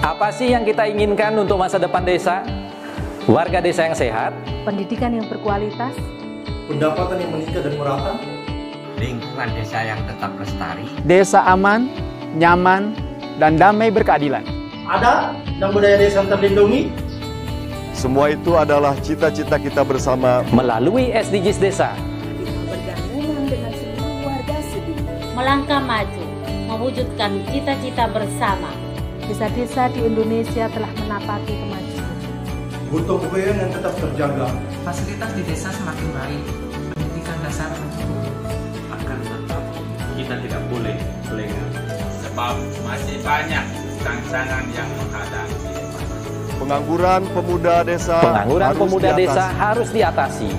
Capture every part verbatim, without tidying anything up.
Apa sih yang kita inginkan untuk masa depan desa? Warga desa yang sehat, pendidikan yang berkualitas, pendapatan yang meningkat dan merata, lingkungan desa yang tetap lestari, desa aman, nyaman, dan damai berkeadilan. Ada dan budaya desa yang terlindungi. Semua itu adalah cita-cita kita bersama melalui S D Gs Desa. Melangkah maju, mewujudkan cita-cita bersama. Desa-desa di Indonesia telah menapati kemajuan. Butuh kebayaan yang tetap terjaga. Fasilitas di desa semakin baik. Pendidikan dasar mencukupi. Akan tetap kita tidak boleh lengah. Sebab masih banyak tantangan yang menghadapi. Pengangguran pemuda desa. Pengangguran pemuda desa harus diatasi.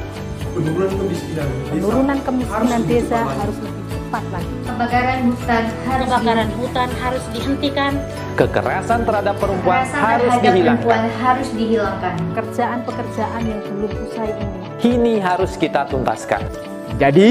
Penurunan kemiskinan desa, Penurunan kemiskinan desa harus lebih cepat lagi. Kebakaran hutan harus kebakaran hutan harus dihentikan. Kekerasan terhadap perempuan Kekerasan harus terhadap dihilangkan. Perempuan harus dihilangkan. Pekerjaan-pekerjaan yang belum usai ini. Ini harus kita tuntaskan. Jadi,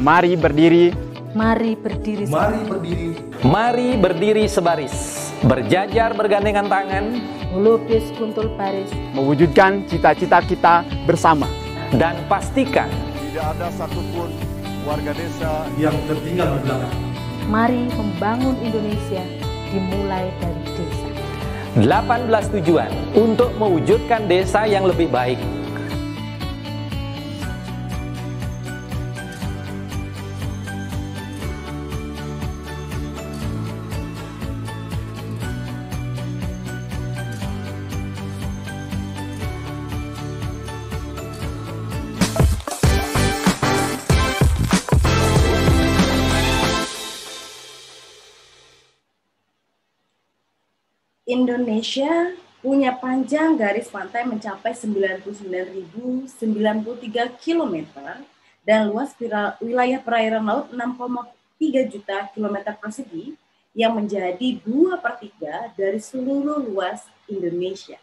mari berdiri. Mari berdiri. Mari berdiri. Mari berdiri sebaris, berjajar bergandengan tangan, melukis kuntul baris, mewujudkan cita-cita kita bersama. Dan pastikan tidak ada satupun warga desa yang tertinggal di belakang. Mari membangun Indonesia dimulai dari desa. delapan belas tujuan untuk mewujudkan desa yang lebih baik. Indonesia punya panjang garis pantai mencapai sembilan puluh sembilan ribu sembilan puluh tiga kilometer dan luas wilayah perairan laut enam koma tiga juta kilometer persegi yang menjadi dua per tiga dari seluruh luas Indonesia.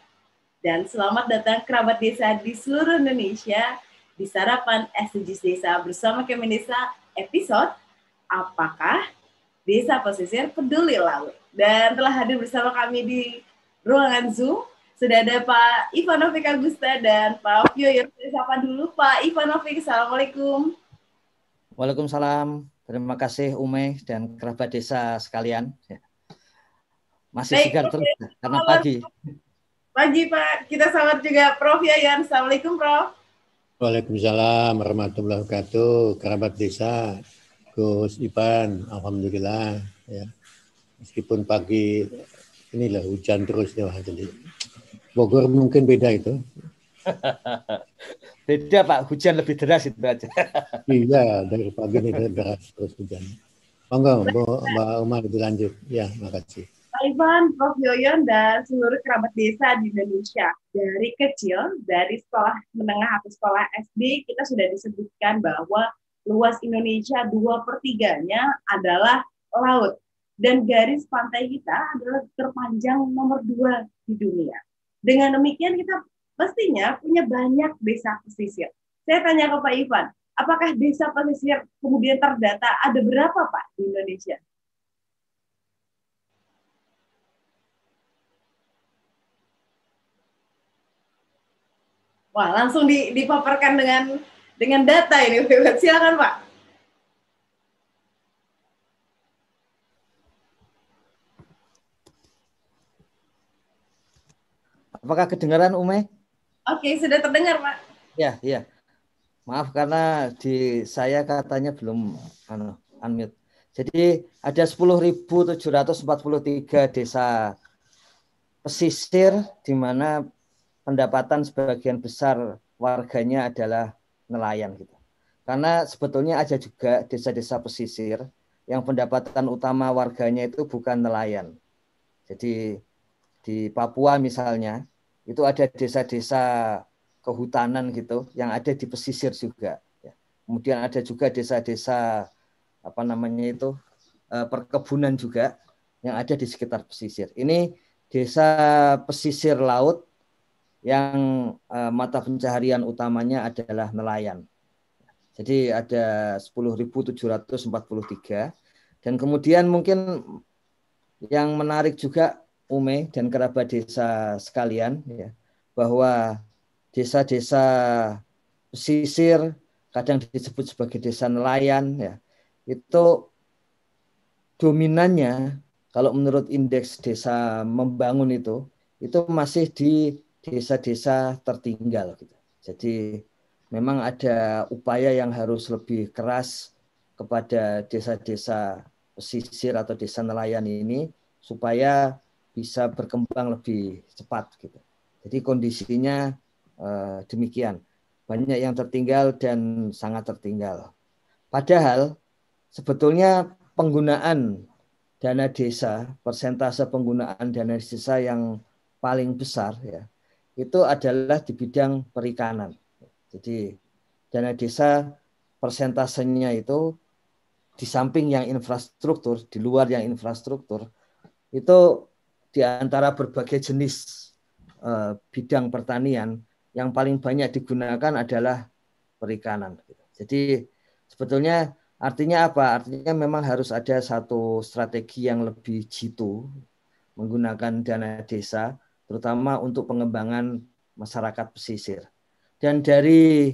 Dan selamat datang kerabat desa di seluruh Indonesia di sarapan S D Gs Desa bersama Kemendesa episode Apakah Desa Pesisir Peduli Laut? Dan telah hadir bersama kami di ruangan Zoom, sudah ada Pak Ivan Nofik Agusta dan Pak Fiyo Yair. Sapa dulu Pak Ivan Nofik, Assalamualaikum. Waalaikumsalam, terima kasih Umay dan kerabat desa sekalian. Masih baik, segar terus ya, karena pagi. Pagi Pak, kita salam juga Prof Yayan, Assalamualaikum Prof. Waalaikumsalam warahmatullahi wabarakatuh, kerabat desa, Gus Ivan, Alhamdulillah ya. Meskipun pagi inilah hujan terus nih, jadi Bogor mungkin beda itu. Beda Pak, hujan lebih deras itu aja. Iya, dari pagi ini deras terus hujan. Monggo Mbak Umay dilanjut. Ya, makasih. Pak Ivan, Prof Yoyon dan seluruh kerabat desa di Indonesia. Dari kecil, dari sekolah menengah atau sekolah S D, kita sudah disebutkan bahwa luas Indonesia dua per tiganya adalah laut. Dan garis pantai kita adalah terpanjang nomor dua di dunia. Dengan demikian kita pastinya punya banyak desa pesisir. Saya tanya ke Pak Ivan, apakah desa pesisir kemudian terdata ada berapa Pak di Indonesia? Wah, langsung dipaparkan dengan dengan data ini. Silakan Pak. Apakah kedengaran Umay? Oke, sudah terdengar Pak. Ya, ya. Maaf karena di saya katanya belum anu, unmute. Jadi ada sepuluh ribu tujuh ratus empat puluh tiga desa pesisir di mana pendapatan sebagian besar warganya adalah nelayan gitu. Karena sebetulnya ada juga desa-desa pesisir yang pendapatan utama warganya itu bukan nelayan. Jadi di Papua misalnya, itu ada desa-desa kehutanan gitu yang ada di pesisir juga. Kemudian ada juga desa-desa apa namanya itu perkebunan juga yang ada di sekitar pesisir. Ini desa pesisir laut yang mata pencaharian utamanya adalah nelayan. Jadi ada sepuluh ribu tujuh ratus empat puluh tiga, dan kemudian mungkin yang menarik juga Umay dan kerabat desa sekalian, ya, bahwa desa-desa pesisir kadang disebut sebagai desa nelayan, ya, itu dominannya kalau menurut indeks desa membangun itu itu masih di desa-desa tertinggal gitu. Jadi memang ada upaya yang harus lebih keras kepada desa-desa pesisir atau desa nelayan ini supaya bisa berkembang lebih cepat gitu. Jadi kondisinya eh, demikian. Banyak yang tertinggal dan sangat tertinggal. Padahal sebetulnya penggunaan dana desa, persentase penggunaan dana desa yang paling besar ya, itu adalah di bidang perikanan. Jadi dana desa persentasenya itu di samping yang infrastruktur, di luar yang infrastruktur, itu di antara berbagai jenis eh, bidang pertanian, yang paling banyak digunakan adalah perikanan. Jadi sebetulnya artinya apa? Artinya memang harus ada satu strategi yang lebih jitu menggunakan dana desa, terutama untuk pengembangan masyarakat pesisir. Dan dari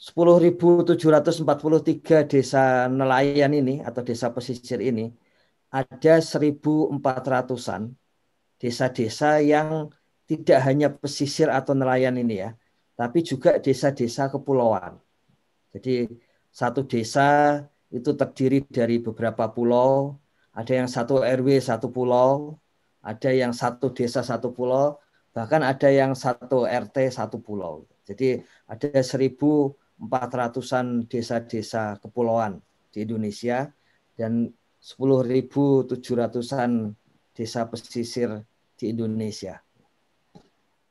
sepuluh ribu tujuh ratus empat puluh tiga desa nelayan ini atau desa pesisir ini, ada seribu empat ratusan desa-desa yang tidak hanya pesisir atau nelayan ini ya, tapi juga desa-desa kepulauan. Jadi satu desa itu terdiri dari beberapa pulau, ada yang satu R W satu pulau, ada yang satu desa satu pulau, bahkan ada yang satu R T satu pulau. Jadi ada seribu empat ratusan desa-desa kepulauan di Indonesia dan sepuluh ribu tujuh ratusan desa pesisir di Indonesia.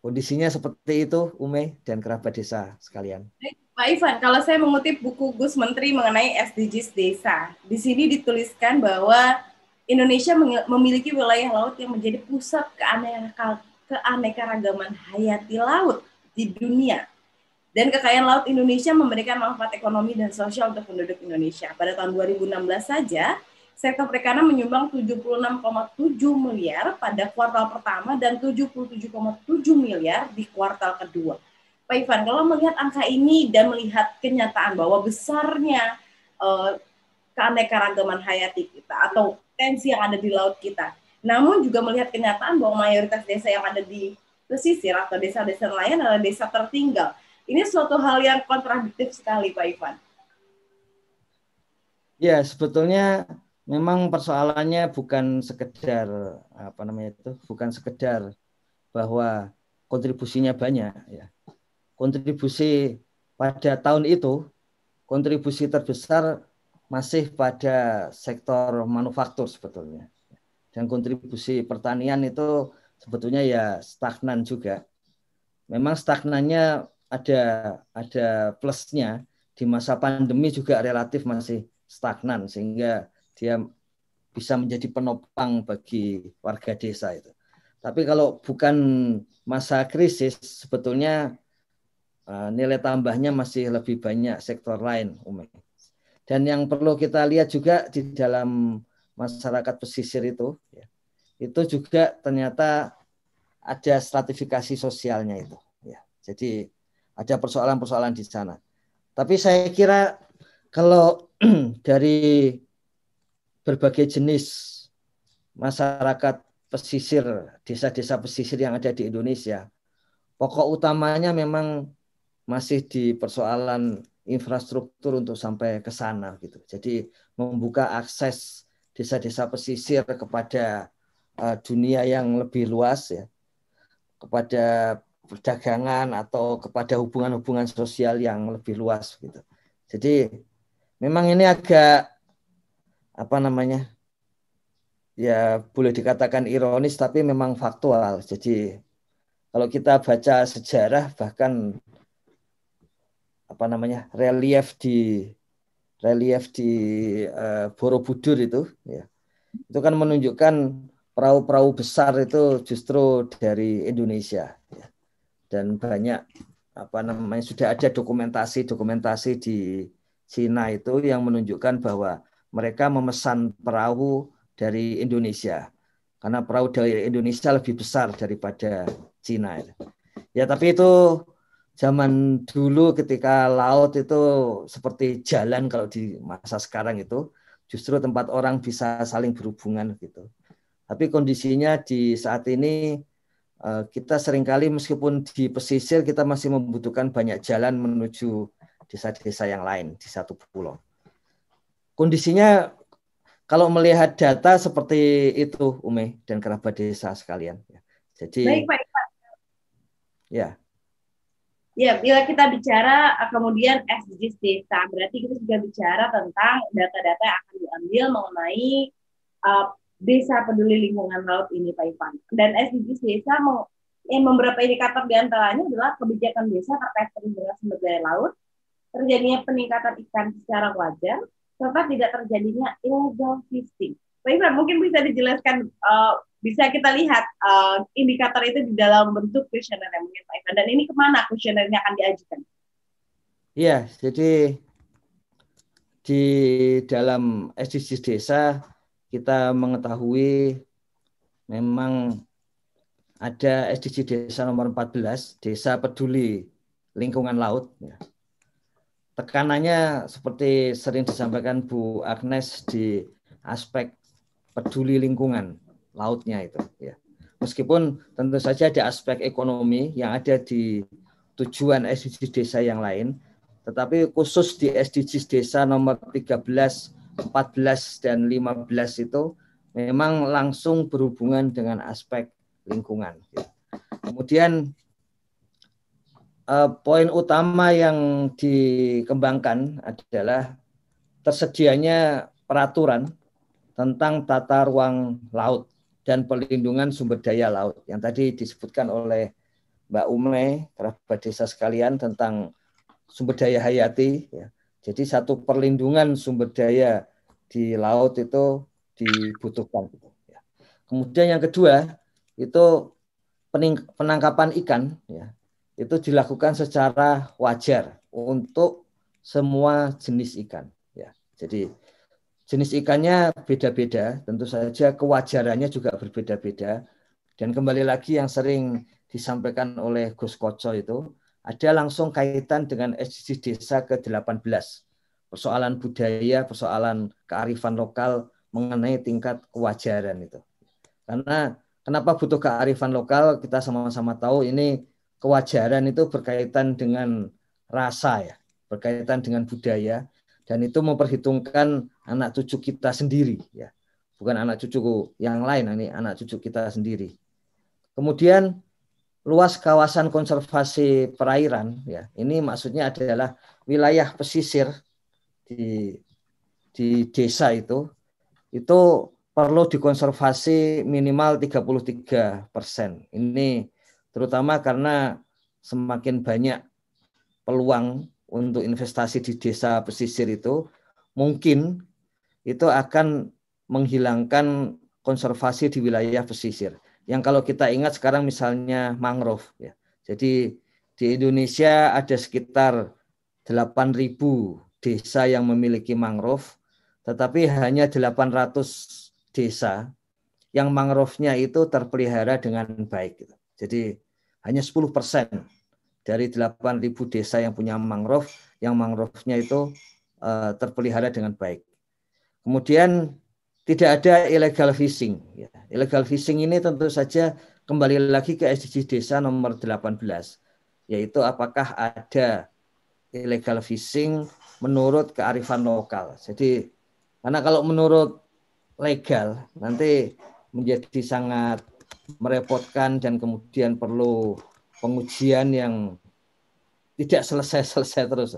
Kondisinya seperti itu, Umay dan kerabat desa sekalian. Pak Ivan, kalau saya mengutip buku Gus Menteri mengenai S D Gs Desa, di sini dituliskan bahwa Indonesia memiliki wilayah laut yang menjadi pusat keanekaragaman hayati laut di dunia. Dan kekayaan laut Indonesia memberikan manfaat ekonomi dan sosial untuk penduduk Indonesia. Pada tahun dua ribu enam belas saja, sektor perikanan menyumbang tujuh puluh enam koma tujuh miliar pada kuartal pertama dan tujuh puluh tujuh koma tujuh miliar di kuartal kedua. Pak Ivan, kalau melihat angka ini dan melihat kenyataan bahwa besarnya uh, keanekaragaman hayati kita atau potensi yang ada di laut kita, namun juga melihat kenyataan bahwa mayoritas desa yang ada di pesisir atau desa-desa nelayan adalah desa tertinggal. Ini suatu hal yang kontradiktif sekali, Pak Ivan. Ya, sebetulnya memang persoalannya bukan sekedar apa namanya itu, bukan sekedar bahwa kontribusinya banyak ya. Kontribusi pada tahun itu, kontribusi terbesar masih pada sektor manufaktur sebetulnya. Dan kontribusi pertanian itu sebetulnya ya stagnan juga. Memang stagnannya ada ada plusnya, di masa pandemi juga relatif masih stagnan sehingga dia bisa menjadi penopang bagi warga desa itu. Tapi kalau bukan masa krisis, sebetulnya uh, nilai tambahnya masih lebih banyak sektor lain, Umay. Dan yang perlu kita lihat juga di dalam masyarakat pesisir itu, ya, itu juga ternyata ada stratifikasi sosialnya itu. Ya. Jadi ada persoalan-persoalan di sana. Tapi saya kira kalau dari berbagai jenis masyarakat pesisir, desa-desa pesisir yang ada di Indonesia, pokok utamanya memang masih di persoalan infrastruktur untuk sampai ke sana gitu. Jadi membuka akses desa-desa pesisir kepada uh, dunia yang lebih luas ya, kepada perdagangan atau kepada hubungan-hubungan sosial yang lebih luas gitu. Jadi memang ini agak apa namanya, ya boleh dikatakan ironis tapi memang faktual. Jadi kalau kita baca sejarah, bahkan apa namanya relief di relief di uh, Borobudur itu ya, itu kan menunjukkan perahu-perahu besar itu justru dari Indonesia ya. Dan banyak apa namanya sudah ada dokumentasi-dokumentasi di Cina itu yang menunjukkan bahwa mereka memesan perahu dari Indonesia. Karena perahu dari Indonesia lebih besar daripada Cina. Ya, tapi itu zaman dulu ketika laut itu seperti jalan, kalau di masa sekarang itu justru tempat orang bisa saling berhubungan gitu. Tapi kondisinya di saat ini kita seringkali meskipun di pesisir kita masih membutuhkan banyak jalan menuju desa-desa yang lain di satu pulau. Kondisinya kalau melihat data seperti itu, Ume dan kerabat desa sekalian. Jadi, baik, baik, Pak. Ya. Ya, bila kita bicara kemudian S D Gs desa, berarti kita juga bicara tentang data-data yang akan diambil mengenai uh, desa peduli lingkungan laut ini, Pak Ivan. Dan S D Gs desa meng, eh, beberapa indikator diantaranya adalah kebijakan desa terkait perlindungan sumber daya laut, terjadinya peningkatan ikan secara wajar, serta tidak terjadinya illegal fishing. Pak Ivan, mungkin bisa dijelaskan, uh, bisa kita lihat uh, indikator itu di dalam bentuk kuesioner mungkin Pak Ivan. Dan ini kemana kuesionernya akan diajukan? Iya, jadi di dalam S D Gs desa kita mengetahui memang ada S D G desa nomor empat belas, desa peduli lingkungan laut. Tekanannya seperti sering disampaikan Bu Agnes di aspek peduli lingkungan lautnya itu. Ya. Meskipun tentu saja ada aspek ekonomi yang ada di tujuan S D G desa yang lain, tetapi khusus di S D Gs desa nomor tiga belas, empat belas, dan lima belas itu memang langsung berhubungan dengan aspek lingkungan. Kemudian Uh, poin utama yang dikembangkan adalah tersedianya peraturan tentang tata ruang laut dan perlindungan sumber daya laut yang tadi disebutkan oleh Mbak Umay, kerabat desa sekalian, tentang sumber daya hayati. Ya. Jadi satu perlindungan sumber daya di laut itu dibutuhkan. Ya. Kemudian yang kedua itu penangkapan ikan. Ya. Itu dilakukan secara wajar untuk semua jenis ikan. Ya, jadi jenis ikannya beda-beda, tentu saja kewajarannya juga berbeda-beda. Dan kembali lagi yang sering disampaikan oleh Gus Koco itu, ada langsung kaitan dengan S D G Desa ke delapan belas. Persoalan budaya, persoalan kearifan lokal mengenai tingkat kewajaran itu. Karena kenapa butuh kearifan lokal, kita sama-sama tahu ini kewajaran itu berkaitan dengan rasa, ya, berkaitan dengan budaya, dan itu memperhitungkan anak cucu kita sendiri, ya, bukan anak cucu yang lain, ini anak cucu kita sendiri. Kemudian luas kawasan konservasi perairan, ya, ini maksudnya adalah wilayah pesisir di di desa itu, itu perlu dikonservasi minimal tiga puluh tiga persen. Ini terutama karena semakin banyak peluang untuk investasi di desa pesisir itu, mungkin itu akan menghilangkan konservasi di wilayah pesisir. Yang kalau kita ingat sekarang misalnya mangrove. Ya. Jadi di Indonesia ada sekitar delapan ribu desa yang memiliki mangrove, tetapi hanya delapan ratus desa yang mangrove-nya itu terpelihara dengan baik. Jadi hanya sepuluh persen dari delapan ribu desa yang punya mangrove, yang mangrove-nya itu uh, terpelihara dengan baik. Kemudian tidak ada illegal fishing. Ya. Illegal fishing ini tentu saja kembali lagi ke S D G Desa nomor delapan belas, yaitu apakah ada illegal fishing menurut kearifan lokal. Jadi karena kalau menurut legal nanti menjadi sangat merepotkan dan kemudian perlu pengujian yang tidak selesai-selesai terus.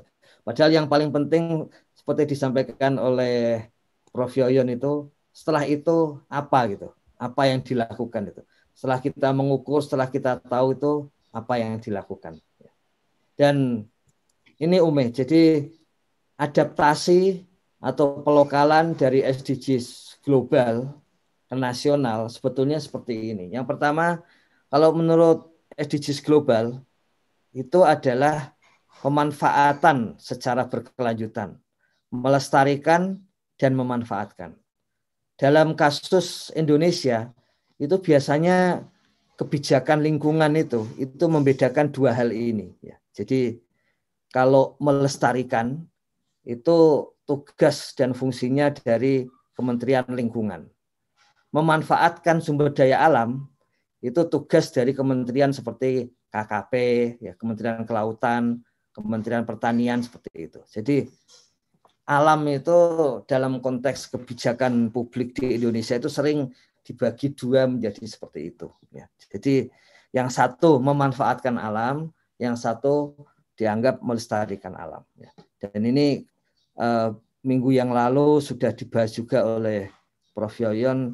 Padahal yang paling penting seperti disampaikan oleh Profesor Yoyon itu, setelah itu apa gitu, apa yang dilakukan itu. Setelah kita mengukur, setelah kita tahu itu apa yang dilakukan. Dan ini Ume, jadi adaptasi atau pelokalan dari S D Gs global nasional sebetulnya seperti ini. Yang pertama, kalau menurut S D Gs global itu adalah pemanfaatan secara berkelanjutan, melestarikan dan memanfaatkan. Dalam kasus Indonesia itu biasanya kebijakan lingkungan itu itu membedakan dua hal ini. Ya. Jadi kalau melestarikan itu tugas dan fungsinya dari Kementerian Lingkungan. Memanfaatkan sumber daya alam itu tugas dari kementerian seperti K K P, ya, Kementerian Kelautan, Kementerian Pertanian seperti itu. Jadi alam itu dalam konteks kebijakan publik di Indonesia itu sering dibagi dua menjadi seperti itu. Ya. Jadi yang satu memanfaatkan alam, yang satu dianggap melestarikan alam. Ya. Dan ini eh, minggu yang lalu sudah dibahas juga oleh Profesor Yoyon,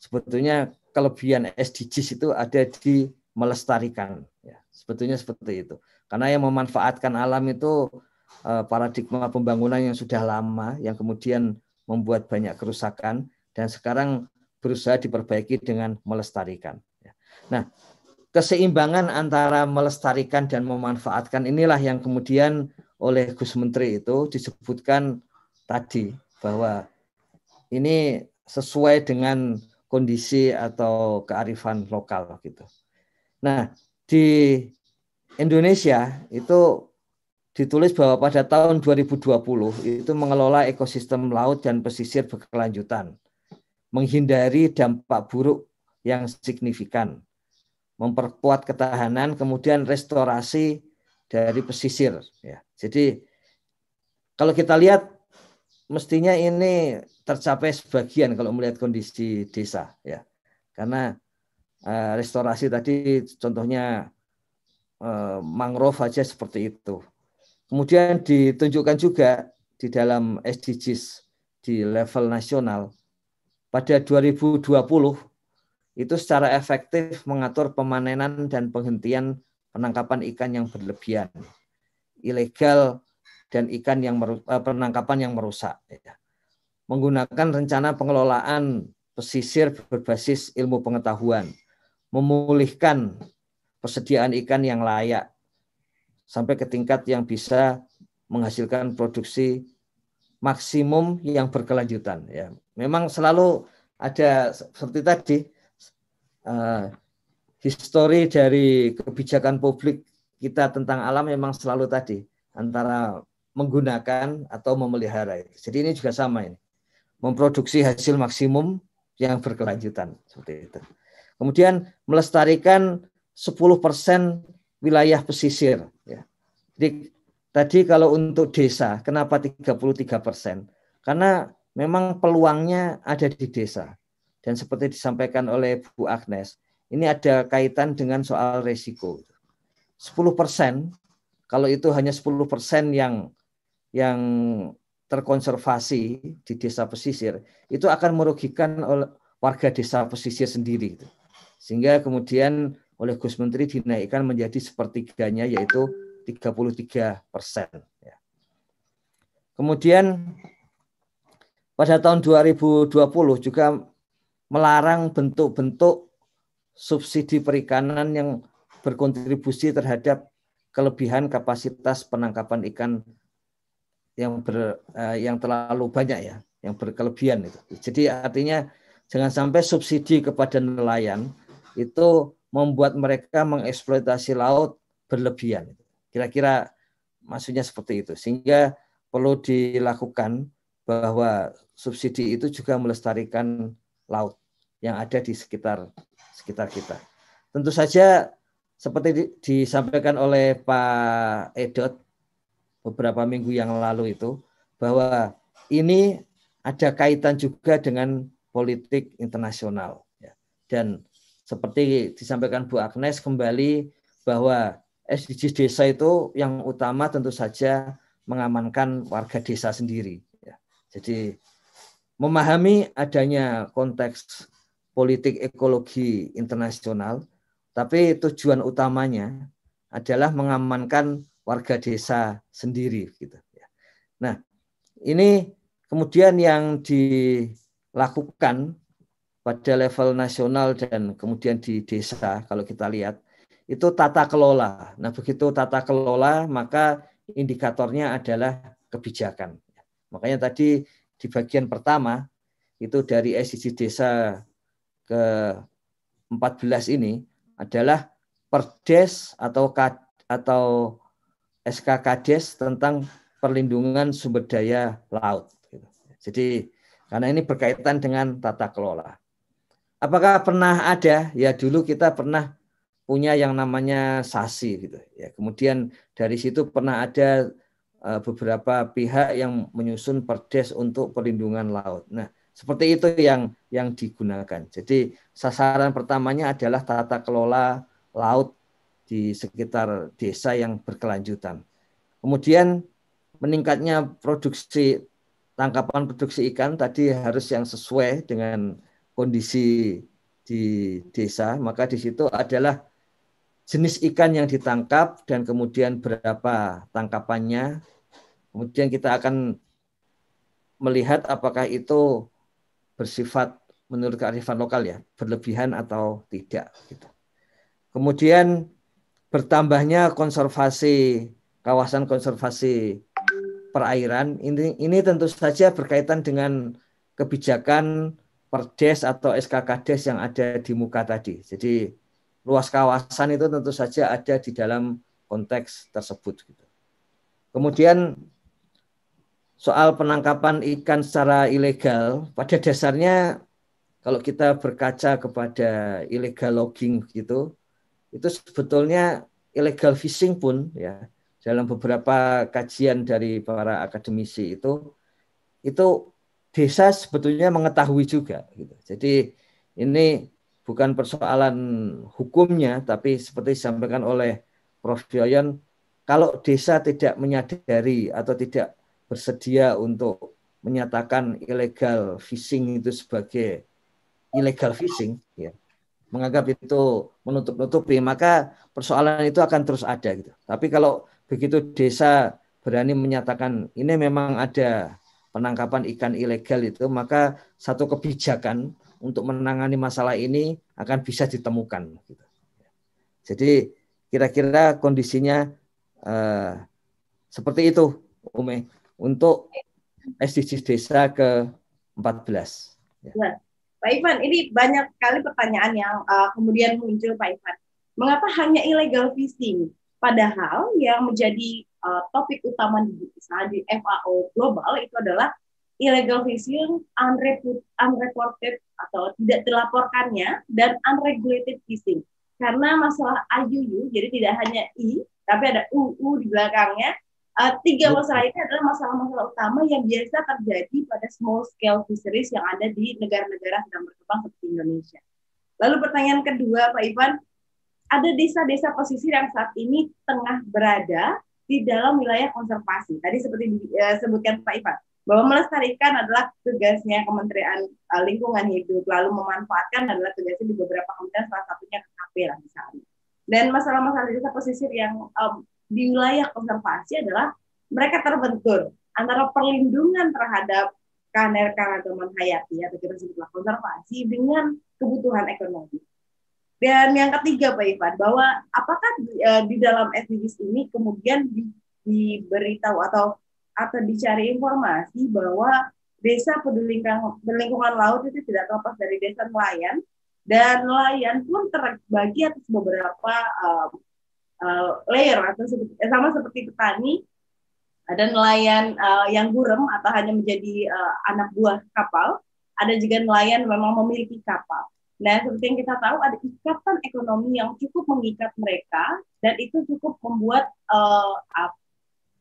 sebetulnya kelebihan S D Gs itu ada di melestarikan. Ya. Sebetulnya seperti itu. Karena yang memanfaatkan alam itu eh, paradigma pembangunan yang sudah lama, yang kemudian membuat banyak kerusakan, dan sekarang berusaha diperbaiki dengan melestarikan. Nah, keseimbangan antara melestarikan dan memanfaatkan inilah yang kemudian oleh Gus Menteri itu disebutkan tadi, bahwa ini sesuai dengan kondisi atau kearifan lokal gitu. Nah, di Indonesia itu ditulis bahwa pada tahun dua ribu dua puluh itu mengelola ekosistem laut dan pesisir berkelanjutan, menghindari dampak buruk yang signifikan, memperkuat ketahanan, kemudian restorasi dari pesisir. Ya. Jadi kalau kita lihat, mestinya ini tercapai sebagian kalau melihat kondisi desa. Ya. Karena eh, restorasi tadi contohnya eh, mangrove saja seperti itu. Kemudian ditunjukkan juga di dalam S D Gs di level nasional, pada dua ribu dua puluh itu secara efektif mengatur pemanenan dan penghentian penangkapan ikan yang berlebihan, ilegal, dan ikan yang meru- penangkapan yang merusak. Menggunakan rencana pengelolaan pesisir berbasis ilmu pengetahuan, memulihkan persediaan ikan yang layak sampai ke tingkat yang bisa menghasilkan produksi maksimum yang berkelanjutan. Ya, memang selalu ada seperti tadi uh, histori dari kebijakan publik kita tentang alam memang selalu tadi antara menggunakan atau memelihara. Jadi ini juga sama ini, memproduksi hasil maksimum yang berkelanjutan seperti itu. Kemudian melestarikan sepuluh persen wilayah pesisir. Ya. Jadi tadi kalau untuk desa, kenapa tiga puluh tiga persen? Karena memang peluangnya ada di desa. Dan seperti disampaikan oleh Bu Agnes, ini ada kaitan dengan soal resiko. sepuluh persen, kalau itu hanya sepuluh persen yang, yang terkonservasi di desa pesisir, itu akan merugikan warga desa pesisir sendiri. Sehingga kemudian oleh Gus Menteri dinaikkan menjadi sepertiganya, yaitu tiga puluh tiga persen. Kemudian pada tahun dua ribu dua puluh juga melarang bentuk-bentuk subsidi perikanan yang berkontribusi terhadap kelebihan kapasitas penangkapan ikan yang ber, yang terlalu banyak ya, yang berkelebihan itu. Jadi artinya jangan sampai subsidi kepada nelayan itu membuat mereka mengeksploitasi laut berlebihan. Kira-kira maksudnya seperti itu. Sehingga perlu dilakukan bahwa subsidi itu juga melestarikan laut yang ada di sekitar sekitar kita. Tentu saja seperti disampaikan oleh Pak Edot beberapa minggu yang lalu itu, bahwa ini ada kaitan juga dengan politik internasional. Dan seperti disampaikan Bu Agnes kembali bahwa S D Gs desa itu yang utama tentu saja mengamankan warga desa sendiri. Jadi memahami adanya konteks politik ekologi internasional, tapi tujuan utamanya adalah mengamankan warga desa sendiri. Nah, ini kemudian yang dilakukan pada level nasional dan kemudian di desa kalau kita lihat, itu tata kelola. Nah, begitu tata kelola, maka indikatornya adalah kebijakan. Makanya tadi di bagian pertama, itu dari S D G desa ke empat belas ini adalah Perdes atau atau S K Kades tentang perlindungan sumber daya laut. Jadi karena ini berkaitan dengan tata kelola. Apakah pernah ada? Ya dulu kita pernah punya yang namanya sasi gitu. Ya, kemudian dari situ pernah ada beberapa pihak yang menyusun perdes untuk perlindungan laut. Nah, seperti itu yang yang digunakan. Jadi sasaran pertamanya adalah tata kelola laut di sekitar desa yang berkelanjutan. Kemudian meningkatnya produksi tangkapan produksi ikan tadi harus yang sesuai dengan kondisi di desa. Maka di situ adalah jenis ikan yang ditangkap dan kemudian berapa tangkapannya. Kemudian kita akan melihat apakah itu bersifat menurut kearifan lokal ya, berlebihan atau tidak. Kemudian bertambahnya konservasi, kawasan konservasi perairan. Ini, ini tentu saja berkaitan dengan kebijakan Perdes atau S K Kades yang ada di muka tadi. Jadi luas kawasan itu tentu saja ada di dalam konteks tersebut. Kemudian soal penangkapan ikan secara ilegal, pada dasarnya kalau kita berkaca kepada illegal logging gitu, itu sebetulnya illegal fishing pun ya dalam beberapa kajian dari para akademisi itu, itu desa sebetulnya mengetahui juga. Jadi ini bukan persoalan hukumnya, tapi seperti disampaikan oleh Profesor Yoyon, kalau desa tidak menyadari atau tidak bersedia untuk menyatakan illegal fishing itu sebagai illegal fishing, ya, menganggap itu menutup-nutupi, maka persoalan itu akan terus ada. Gitu. Tapi kalau begitu desa berani menyatakan ini memang ada penangkapan ikan ilegal itu, maka satu kebijakan untuk menangani masalah ini akan bisa ditemukan. Jadi kira-kira kondisinya eh, seperti itu, Umay, untuk S D Gs Desa ke empat belas. Ya. Pak Ivan, ini banyak sekali pertanyaan yang uh, kemudian muncul, Pak Ivan. Mengapa hanya illegal fishing? Padahal yang menjadi uh, topik utama di, di F A O global itu adalah illegal fishing, unreported atau tidak dilaporkannya, dan unregulated fishing. Karena masalah I U U, jadi tidak hanya I, tapi ada U U di belakangnya. Uh, tiga masalah ini adalah masalah-masalah utama yang biasa terjadi pada small scale fisheries yang ada di negara-negara sedang berkembang seperti Indonesia. Lalu pertanyaan kedua, Pak Ivan, ada desa-desa pesisir yang saat ini tengah berada di dalam wilayah konservasi. Tadi seperti disebutkan Pak Ivan, bahwa melestarikan adalah tugasnya Kementerian uh, Lingkungan Hidup, lalu memanfaatkan adalah tugasnya di beberapa kementerian, salah satunya K K P lah misalnya. Dan masalah-masalah desa pesisir yang um, di wilayah konservasi adalah mereka terbentur antara perlindungan terhadap keanekaragaman hayati atau kita sebutlah konservasi dengan kebutuhan ekonomi. Dan yang ketiga, Pak Ivan, bahwa apakah uh, di dalam S D Gs ini kemudian di, diberitahu atau atau dicari informasi bahwa desa peduli lingkungan laut itu tidak terlepas dari desa nelayan, dan nelayan pun terbagi atas beberapa uh, uh, layer atau seperti, sama seperti petani, ada nelayan uh, yang gurem atau hanya menjadi uh, anak buah kapal, ada juga nelayan memang memiliki kapal. Nah, seperti yang kita tahu, ada ikatan ekonomi yang cukup mengikat mereka, dan itu cukup membuat uh,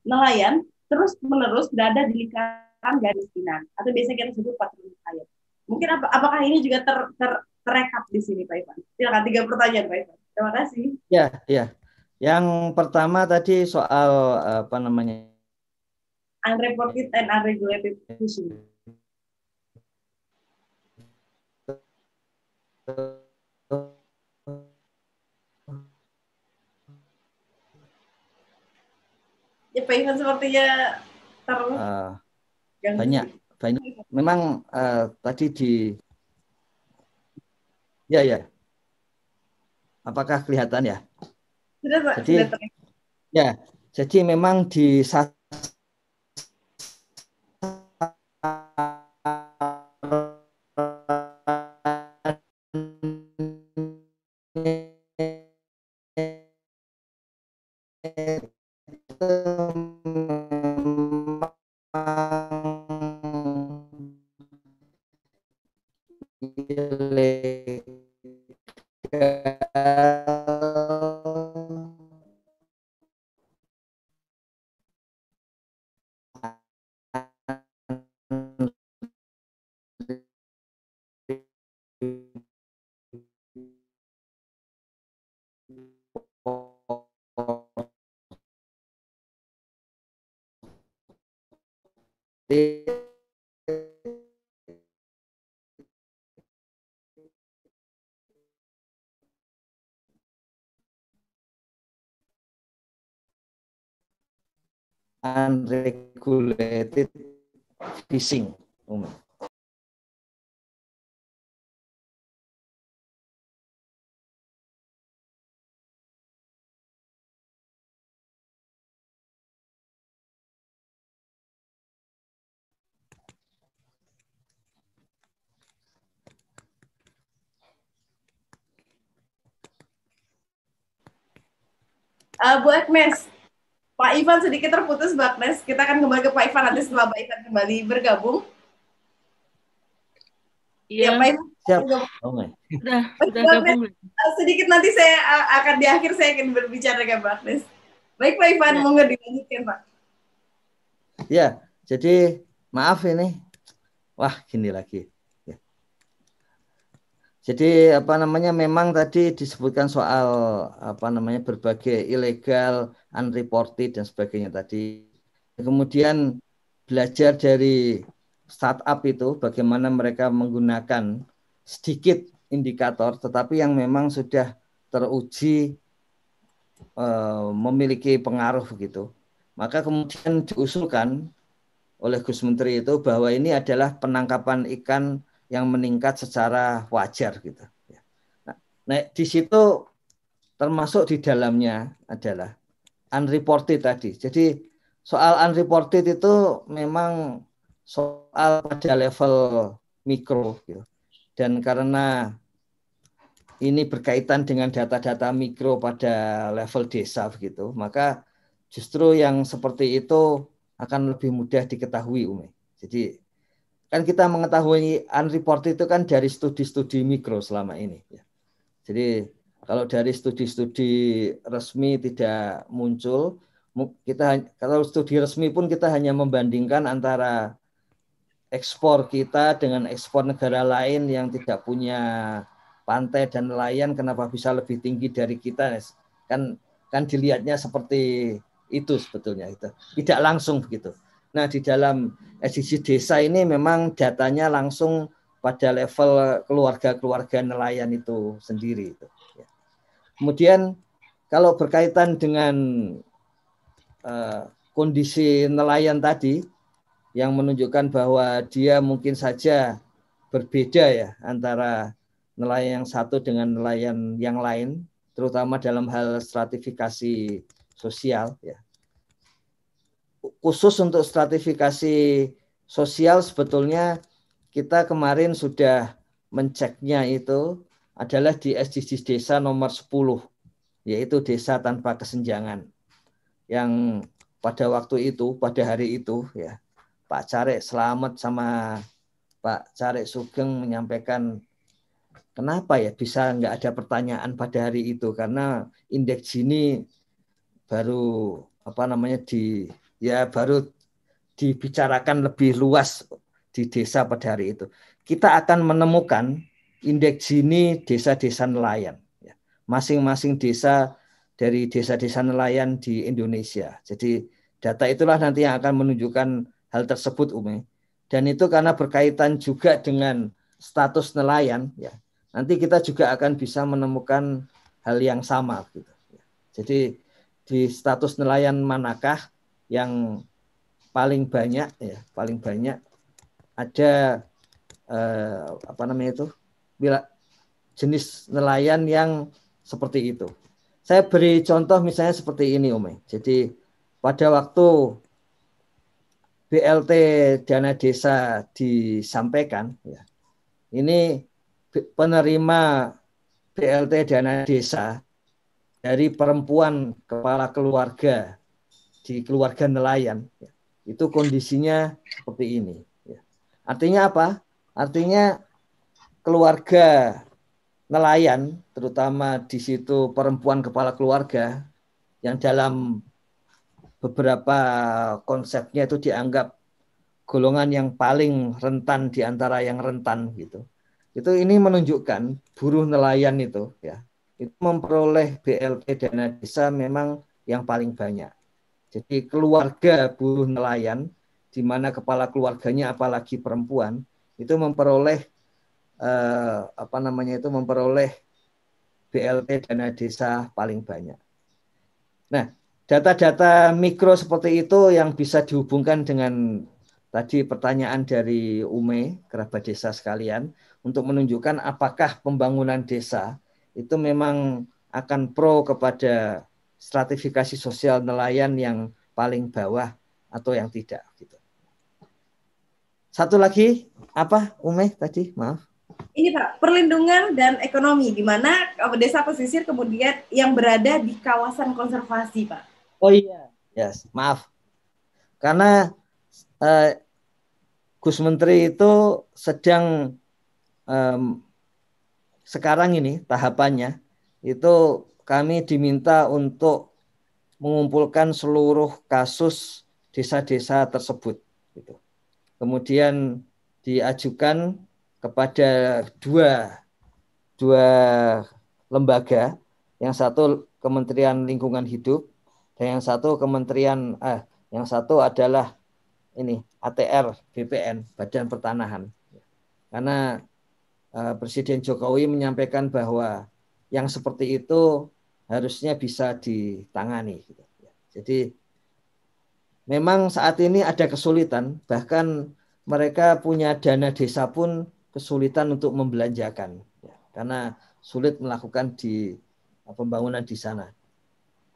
nelayan terus menerus berada di lingkaran kemiskinan atau biasa kita sebut patron air. Mungkin ap apakah ini juga ter ter terekap di sini, Pak Ivan? Silakan, tiga pertanyaan, Pak Ivan. Terima kasih. Ya, ya. Yang pertama tadi soal apa namanya? Unreported and unregulated fishing. Pak Ivan sepertinya terlalu uh, banyak, banyak. Memang uh, tadi di, ya ya. Apakah kelihatan ya? Sudah, Pak. Jadi, sudah ya, jadi memang di ilegal di unregulated fishing. Uh, Bu Agnes, Pak Ivan sedikit terputus, Bu Agnes. Kita akan kembali ke Pak Ivan nanti setelah Pak Ivan kembali bergabung. Iya, ya, Pak Ivan. Siap. Oh, udah, udah gabung. Sedikit nanti saya akan di akhir saya ingin berbicara dengan Bu Agnes. Baik, Pak Ivan, ya. Monggo dilanjutkan, Pak. Ya, jadi maaf ini. Wah, gini lagi. Ya. Jadi apa namanya memang tadi disebutkan soal apa namanya berbagai ilegal, unreported dan sebagainya tadi. Kemudian belajar dari startup itu bagaimana mereka menggunakan sedikit indikator tetapi yang memang sudah teruji e, memiliki pengaruh gitu. Maka kemudian diusulkan oleh Gus Menteri itu bahwa ini adalah penangkapan ikan yang meningkat secara wajar gitu. Nah, nah di situ termasuk di dalamnya adalah unreported tadi. Jadi soal unreported itu memang soal pada level mikro gitu. Dan karena ini berkaitan dengan data-data mikro pada level desa begitu, maka justru yang seperti itu akan lebih mudah diketahui Umi. Jadi kan kita mengetahui unreported itu kan dari studi-studi mikro selama ini. Jadi kalau dari studi-studi resmi tidak muncul, kita kalau studi resmi pun kita hanya membandingkan antara ekspor kita dengan ekspor negara lain yang tidak punya pantai dan nelayan, kenapa bisa lebih tinggi dari kita? Kan kan dilihatnya seperti itu sebetulnya itu. Tidak langsung begitu. Nah, di dalam S D G desa ini memang datanya langsung pada level keluarga-keluarga nelayan itu sendiri itu. Kemudian kalau berkaitan dengan uh, kondisi nelayan tadi yang menunjukkan bahwa dia mungkin saja berbeda ya antara nelayan yang satu dengan nelayan yang lain, terutama dalam hal stratifikasi sosial ya. Khusus untuk stratifikasi sosial sebetulnya kita kemarin sudah menceknya itu adalah di S D Gs Desa nomor sepuluh, yaitu desa tanpa kesenjangan. Yang pada waktu itu, pada hari itu, ya Pak Carek Selamet sama Pak Carek Sugeng menyampaikan kenapa ya bisa nggak ada pertanyaan pada hari itu, karena indeks Gini baru apa namanya di ya baru dibicarakan lebih luas di desa pada hari itu. Kita akan menemukan indeks Gini desa-desa nelayan, masing-masing desa dari desa-desa nelayan di Indonesia. Jadi data itulah nanti yang akan menunjukkan hal tersebut, Umi. Dan itu karena berkaitan juga dengan status nelayan, ya. Nanti kita juga akan bisa menemukan hal yang sama, gitu. Jadi di status nelayan manakah yang paling banyak, ya, paling banyak ada eh, apa namanya itu? Bila jenis nelayan yang seperti itu. Saya beri contoh misalnya seperti ini, Umi. Jadi pada waktu B L T dana desa disampaikan, ya, ini penerima B L T dana desa dari perempuan kepala keluarga di keluarga nelayan, ya, itu kondisinya seperti ini. Ya. Artinya apa? Artinya keluarga nelayan, terutama di situ perempuan kepala keluarga, yang dalam beberapa konsepnya itu dianggap golongan yang paling rentan di antara yang rentan gitu. Itu ini menunjukkan buruh nelayan itu ya, itu memperoleh B L T dana desa memang yang paling banyak. Jadi keluarga buruh nelayan di mana kepala keluarganya apalagi perempuan itu memperoleh eh, apa namanya itu memperoleh B L T dana desa paling banyak. Nah, data-data mikro seperti itu yang bisa dihubungkan dengan tadi pertanyaan dari Ume, kerabat desa sekalian, untuk menunjukkan apakah pembangunan desa itu memang akan pro kepada stratifikasi sosial nelayan yang paling bawah atau yang tidak. Gitu. Satu lagi, apa Ume tadi? Maaf. Ini Pak, perlindungan dan ekonomi, di mana desa pesisir kemudian yang berada di kawasan konservasi Pak. Oh iya, yes, maaf. Karena Uh, Gus Menteri itu sedang um, sekarang ini tahapannya itu kami diminta untuk mengumpulkan seluruh kasus desa-desa tersebut gitu. Kemudian diajukan kepada dua dua lembaga, yang satu Kementerian Lingkungan Hidup dan yang satu Kementerian eh, yang satu adalah ini A T R B P N, Badan Pertanahan. Karena eh, Presiden Jokowi menyampaikan bahwa yang seperti itu harusnya bisa ditangani. Jadi memang saat ini ada kesulitan, bahkan mereka punya dana desa pun kesulitan untuk membelanjakan, karena sulit melakukan di pembangunan di sana.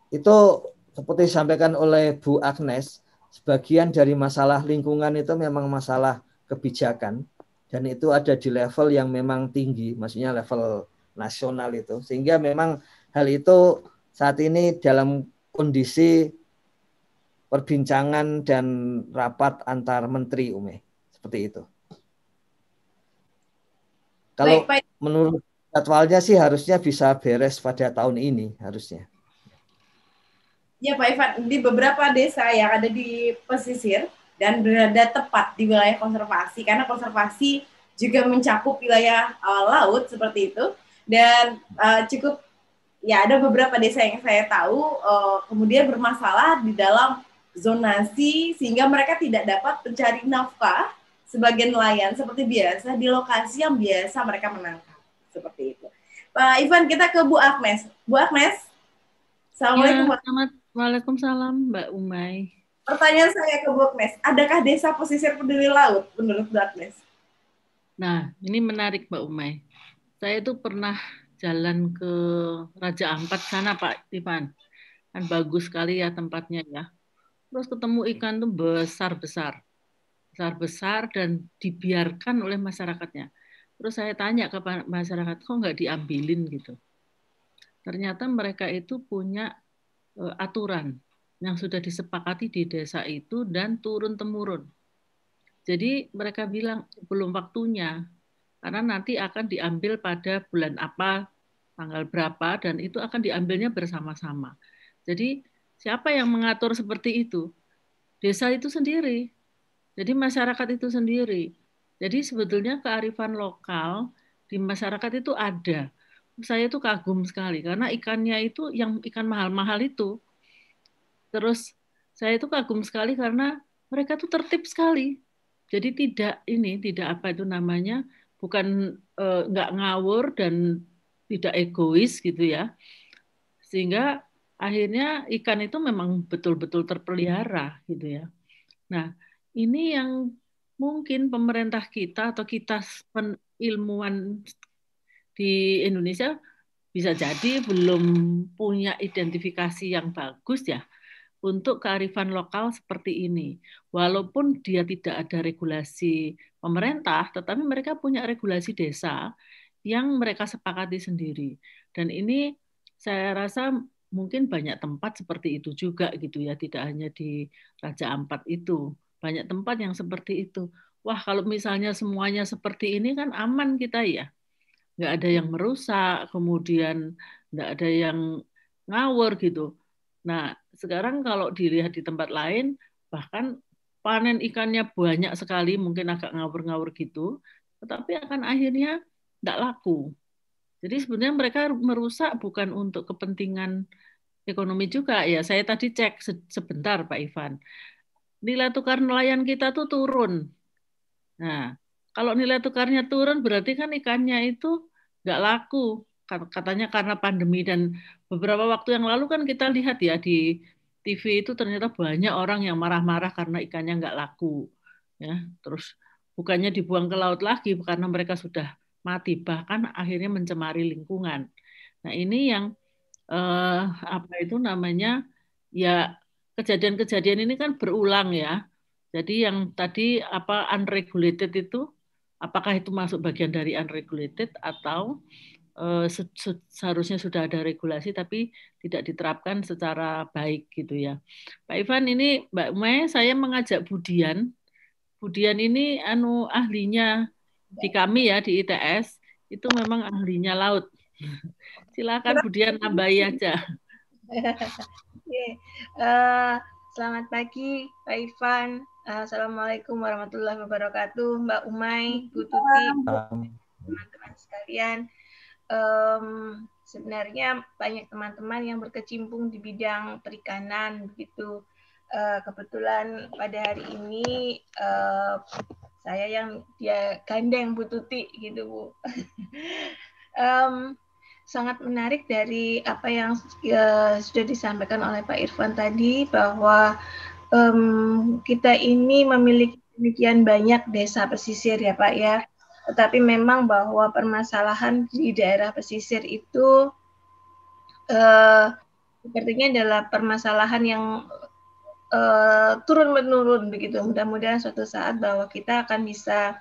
Itu seperti disampaikan oleh Bu Agnes, sebagian dari masalah lingkungan itu memang masalah kebijakan, dan itu ada di level yang memang tinggi, maksudnya level nasional itu. Sehingga memang hal itu saat ini dalam kondisi perbincangan dan rapat antar menteri Ume, seperti itu. Kalau baik, baik. Menurut jadwalnya sih harusnya bisa beres pada tahun ini harusnya. Ya Pak Ivan, di beberapa desa yang ada di pesisir dan berada tepat di wilayah konservasi, karena konservasi juga mencakup wilayah uh, laut seperti itu, dan uh, cukup ya ada beberapa desa yang saya tahu uh, kemudian bermasalah di dalam zonasi sehingga mereka tidak dapat mencari nafkah sebagai nelayan seperti biasa di lokasi yang biasa mereka menangkap seperti itu. Pak Ivan, kita ke Bu Agnes. Bu Agnes, assalamualaikum. Ya, Waalaikumsalam Mbak Umay. Pertanyaan saya ke Bu Agnes, adakah desa pesisir peduli laut menurut Bu Agnes? Nah, ini menarik Mbak Umay. Saya itu pernah jalan ke Raja Ampat sana Pak Ivan. Kan bagus sekali ya tempatnya ya. Terus ketemu ikan tuh besar-besar. Besar-besar dan dibiarkan oleh masyarakatnya. Terus saya tanya ke masyarakat, kok nggak diambilin gitu. Ternyata mereka itu punya aturan yang sudah disepakati di desa itu dan turun-temurun. Jadi mereka bilang belum waktunya, karena nanti akan diambil pada bulan apa, tanggal berapa, dan itu akan diambilnya bersama-sama. Jadi siapa yang mengatur seperti itu? Desa itu sendiri. Jadi masyarakat itu sendiri. Jadi sebetulnya kearifan lokal di masyarakat itu ada. Saya tuh kagum sekali karena ikannya itu yang ikan mahal-mahal itu. Terus saya tuh kagum sekali karena mereka tuh tertib sekali. Jadi tidak ini tidak apa itu namanya bukan eh, nggak ngawur dan tidak egois gitu ya. Sehingga akhirnya ikan itu memang betul-betul terpelihara gitu ya. Nah, ini yang mungkin pemerintah kita atau kita ilmuwan di Indonesia bisa jadi belum punya identifikasi yang bagus ya untuk kearifan lokal seperti ini. Walaupun dia tidak ada regulasi pemerintah, tetapi mereka punya regulasi desa yang mereka sepakati sendiri. Dan ini saya rasa mungkin banyak tempat seperti itu juga gitu ya, tidak hanya di Raja Ampat itu. Banyak tempat yang seperti itu. Wah, kalau misalnya semuanya seperti ini kan aman kita ya. nggak ada yang merusak, kemudian nggak ada yang ngawur gitu. Nah, sekarang kalau dilihat di tempat lain, bahkan panen ikannya banyak sekali, mungkin agak ngawur-ngawur gitu, tetapi akan akhirnya nggak laku. Jadi sebenarnya mereka merusak bukan untuk kepentingan ekonomi juga. Ya, saya tadi cek sebentar Pak Ivan, nilai tukar nelayan kita tuh turun. Nah, kalau nilai tukarnya turun berarti kan ikannya itu nggak laku. Katanya karena pandemi, dan beberapa waktu yang lalu kan kita lihat ya di T V itu ternyata banyak orang yang marah-marah karena ikannya nggak laku. Ya, terus bukannya dibuang ke laut lagi karena mereka sudah mati, bahkan akhirnya mencemari lingkungan. Nah, ini yang eh, apa itu namanya? Ya, kejadian-kejadian ini kan berulang ya. Jadi yang tadi apa unregulated itu, apakah itu masuk bagian dari unregulated atau eh, seharusnya sudah ada regulasi tapi tidak diterapkan secara baik gitu ya. Pak Ivan, ini Mbak Umay, saya mengajak Bu Dian. Bu Dian ini anu ahlinya di kami ya di I T S, itu memang ahlinya laut. Silakan Bu Dian, tambahi aja. Uh, selamat pagi Pak Ivan. Assalamualaikum warahmatullahi wabarakatuh, Mbak Umay, Bu Tutik, teman-teman sekalian. Um, sebenarnya banyak teman-teman yang berkecimpung di bidang perikanan, begitu. Uh, kebetulan pada hari ini uh, saya yang dia gandeng Bu Tutik, gitu Bu. um, sangat menarik dari apa yang uh, sudah disampaikan oleh Pak Irfan tadi, bahwa Um, kita ini memiliki demikian banyak desa pesisir ya Pak ya, tetapi memang bahwa permasalahan di daerah pesisir itu uh, sepertinya adalah permasalahan yang uh, turun-menurun begitu. Mudah-mudahan suatu saat bahwa kita akan bisa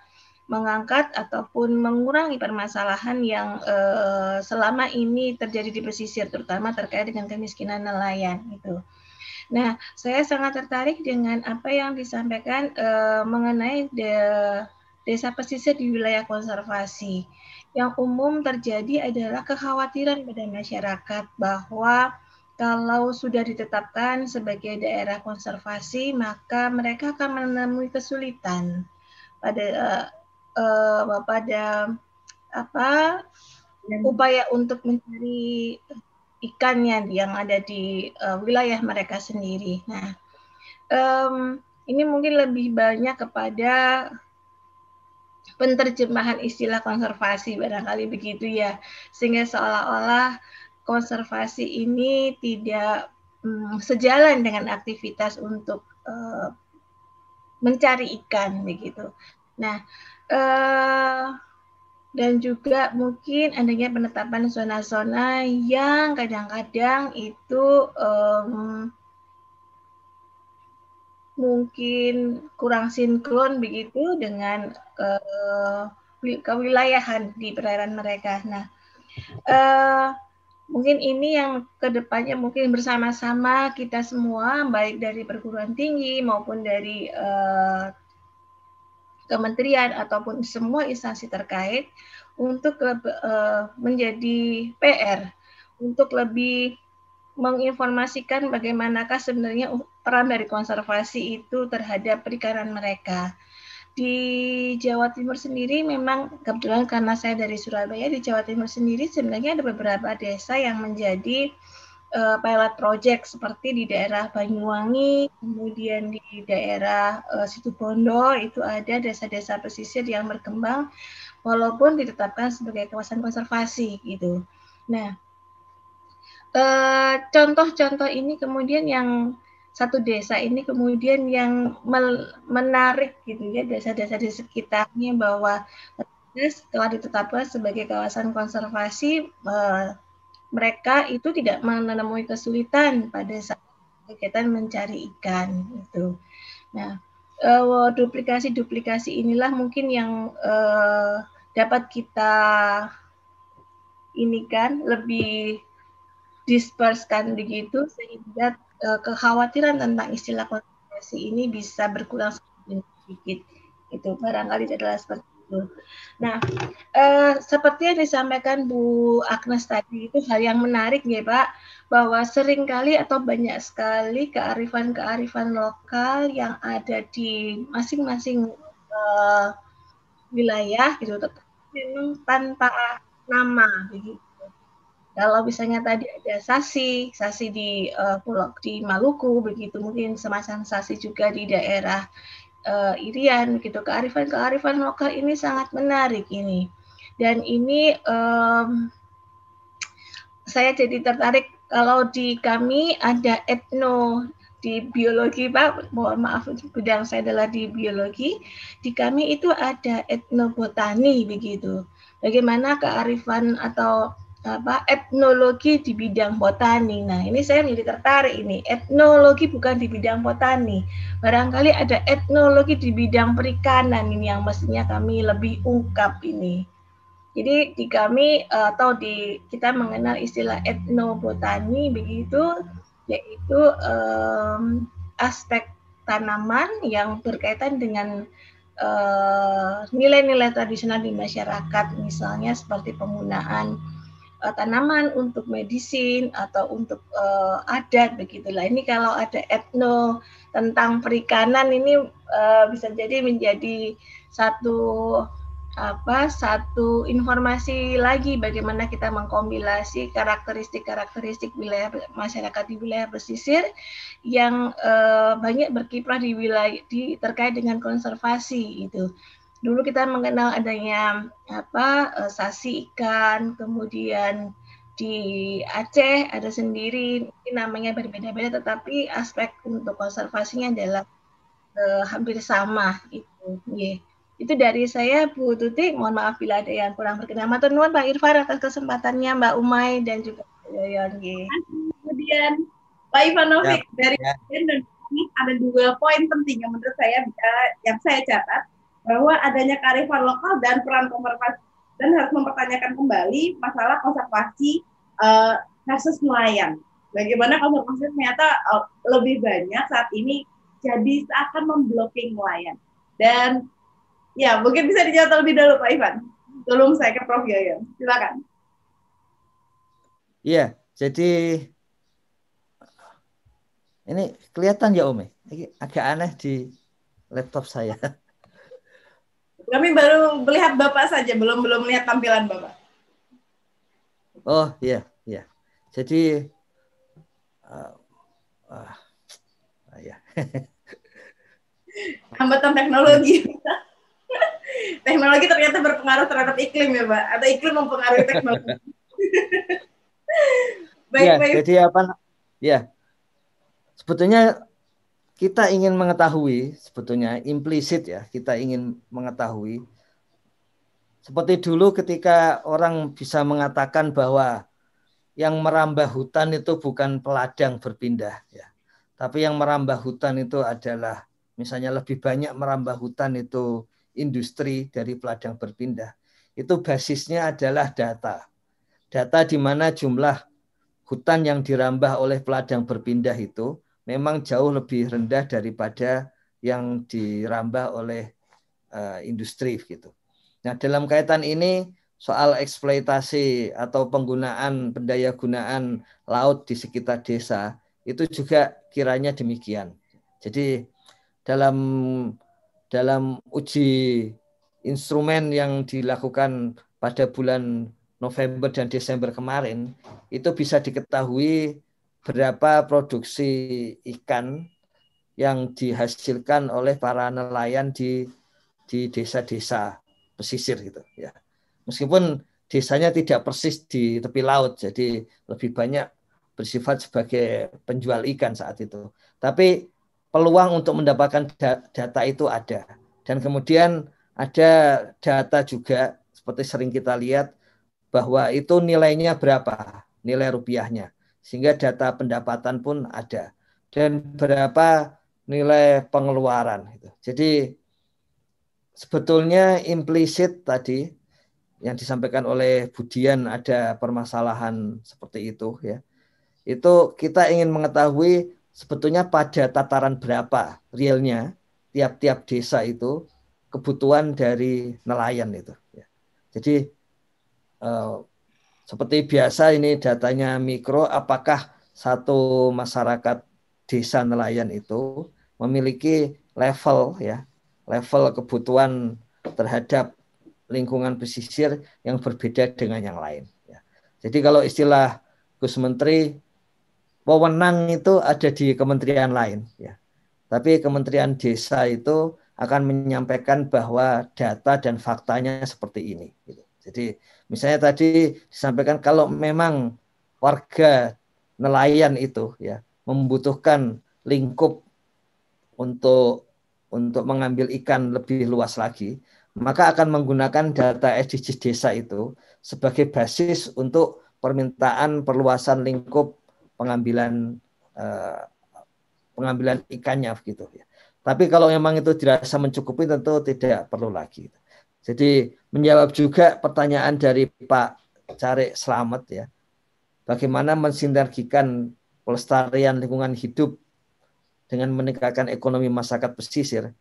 mengangkat ataupun mengurangi permasalahan yang uh, selama ini terjadi di pesisir, terutama terkait dengan kemiskinan nelayan gitu. Nah, saya sangat tertarik dengan apa yang disampaikan uh, mengenai de desa pesisir di wilayah konservasi. Yang umum terjadi adalah kekhawatiran pada masyarakat bahwa kalau sudah ditetapkan sebagai daerah konservasi, maka mereka akan menemui kesulitan pada uh, uh, pada apa upaya untuk mencari ikannya yang ada di uh, wilayah mereka sendiri. Nah, um, ini mungkin lebih banyak kepada penerjemahan istilah konservasi, barangkali begitu ya, sehingga seolah-olah konservasi ini tidak um, sejalan dengan aktivitas untuk uh, mencari ikan begitu. Nah, uh, dan juga mungkin adanya penetapan zona-zona yang kadang-kadang itu um, mungkin kurang sinkron begitu dengan uh, kewilayahan di perairan mereka. Nah, uh, mungkin ini yang kedepannya mungkin bersama-sama kita semua, baik dari perguruan tinggi maupun dari uh, kementerian ataupun semua instansi terkait, untuk uh, menjadi P R untuk lebih menginformasikan bagaimanakah sebenarnya peran dari konservasi itu terhadap perikanan mereka. Di Jawa Timur sendiri memang, kebetulan karena saya dari Surabaya, di Jawa Timur sendiri sebenarnya ada beberapa desa yang menjadi uh, pilot project, seperti di daerah Banyuwangi, kemudian di daerah uh, Situbondo, itu ada desa-desa pesisir yang berkembang walaupun ditetapkan sebagai kawasan konservasi gitu. Nah, contoh-contoh uh, ini kemudian yang satu desa ini kemudian yang menarik gitu ya, desa-desa di sekitarnya, bahwa setelah ditetapkan sebagai kawasan konservasi, uh, mereka itu tidak menemui kesulitan pada saat kegiatan mencari ikan itu. Nah, duplikasi-duplikasi inilah mungkin yang eh, dapat kita ini kan lebih disperskan begitu, sehingga eh, kekhawatiran tentang istilah konservasi ini bisa berkurang sedikit. Itu barangkali adalah seperti itu. Nah, eh, seperti yang disampaikan Bu Agnes tadi, itu hal yang menarik ya Pak, bahwa seringkali atau banyak sekali kearifan-kearifan lokal yang ada di masing-masing eh, wilayah gitu, tanpa nama begitu. Kalau misalnya tadi ada sasi, sasi di uh, pulau di Maluku, begitu mungkin semacam sasi juga di daerah uh, Irian, gitu. Kearifan-kearifan lokal ini sangat menarik ini, dan ini um, saya jadi tertarik kalau di kami ada etno di biologi Pak, mohon maaf bidang saya adalah di biologi, di kami itu ada etnobotani begitu. Bagaimana kearifan atau apa etnologi di bidang botani. Nah, ini saya menjadi tertarik ini. Etnologi bukan di bidang botani. Barangkali ada etnologi di bidang perikanan ini yang mestinya kami lebih ungkap ini. Jadi di kami atau di kita mengenal istilah etnobotani begitu, yaitu um, aspek tanaman yang berkaitan dengan nilai-nilai uh, tradisional di masyarakat, misalnya seperti penggunaan tanaman untuk medisin atau untuk uh, adat begitulah. Ini kalau ada etno tentang perikanan ini uh, bisa jadi menjadi satu apa satu informasi lagi bagaimana kita mengkompilasi karakteristik-karakteristik wilayah masyarakat di wilayah pesisir yang uh, banyak berkiprah di wilayah di terkait dengan konservasi itu. Dulu kita mengenal adanya apa sasi ikan, kemudian di Aceh ada sendiri, namanya berbeda-beda tetapi aspek untuk konservasinya adalah eh, hampir sama itu. Yeah. Itu dari saya Bu Tutik, mohon maaf bila ada yang kurang berkenan. Matur nuwun Pak Irfan atas kesempatannya, Mbak Umay dan juga Pak Yoyon. Yeah. Kemudian Pak Ivan Nofik ya, dari ya. Dan ini ada dua poin penting yang menurut saya yang saya catat, bahwa adanya kearifan lokal dan peran konservasi, dan harus mempertanyakan kembali masalah konservasi uh, versus nelayan. Bagaimana konservasi ternyata uh, lebih banyak saat ini jadi akan memblocking nelayan. Dan ya mungkin bisa dijawab lebih dahulu Pak Ivan. Tolong saya ke Profesor Yayan. Silakan. Iya, jadi ini kelihatan ya Om, ini agak aneh di laptop saya. Kami baru melihat Bapak saja, belum belum melihat tampilan Bapak. Oh iya iya. Jadi uh, uh, uh, ya. Hambatan teknologi. Teknologi ternyata berpengaruh terhadap iklim ya Pak, atau iklim mempengaruhi teknologi. Baik ya, baik. Jadi apa? Ya. Sebetulnya kita ingin mengetahui, sebetulnya implisit ya, kita ingin mengetahui. Seperti dulu ketika orang bisa mengatakan bahwa yang merambah hutan itu bukan peladang berpindah, ya, tapi yang merambah hutan itu adalah, misalnya lebih banyak merambah hutan itu industri dari peladang berpindah. Itu basisnya adalah data. Data di mana jumlah hutan yang dirambah oleh peladang berpindah itu memang jauh lebih rendah daripada yang dirambah oleh uh, industri gitu. Nah, dalam kaitan ini soal eksploitasi atau penggunaan pendayagunaan laut di sekitar desa itu juga kiranya demikian. Jadi dalam dalam uji instrumen yang dilakukan pada bulan November dan Desember kemarin itu bisa diketahui berapa produksi ikan yang dihasilkan oleh para nelayan di di desa-desa pesisir gitu ya. Meskipun desanya tidak persis di tepi laut, jadi lebih banyak bersifat sebagai penjual ikan saat itu. Tapi peluang untuk mendapatkan data itu ada. Dan kemudian ada data juga seperti sering kita lihat bahwa itu nilainya berapa, nilai rupiahnya. Sehingga data pendapatan pun ada dan berapa nilai pengeluaran. Jadi sebetulnya implisit tadi yang disampaikan oleh Bu Dian ada permasalahan seperti itu ya. Itu kita ingin mengetahui sebetulnya pada tataran berapa realnya tiap-tiap desa itu kebutuhan dari nelayan itu. Jadi eh, seperti biasa ini datanya mikro, apakah satu masyarakat desa nelayan itu memiliki level ya level kebutuhan terhadap lingkungan pesisir yang berbeda dengan yang lain. Jadi kalau istilah Gus Menteri, wewenang itu ada di kementerian lain, ya. Tapi Kementerian Desa itu akan menyampaikan bahwa data dan faktanya seperti ini. Jadi misalnya tadi disampaikan kalau memang warga nelayan itu ya membutuhkan lingkup untuk untuk mengambil ikan lebih luas lagi, maka akan menggunakan data S D Gs desa itu sebagai basis untuk permintaan perluasan lingkup pengambilan eh, pengambilan ikannya begitu ya. Tapi kalau memang itu dirasa mencukupi tentu tidak perlu lagi. Jadi menjawab juga pertanyaan dari Pak Carek Selamet ya. Bagaimana mensinergikan pelestarian lingkungan hidup dengan meningkatkan ekonomi masyarakat pesisir,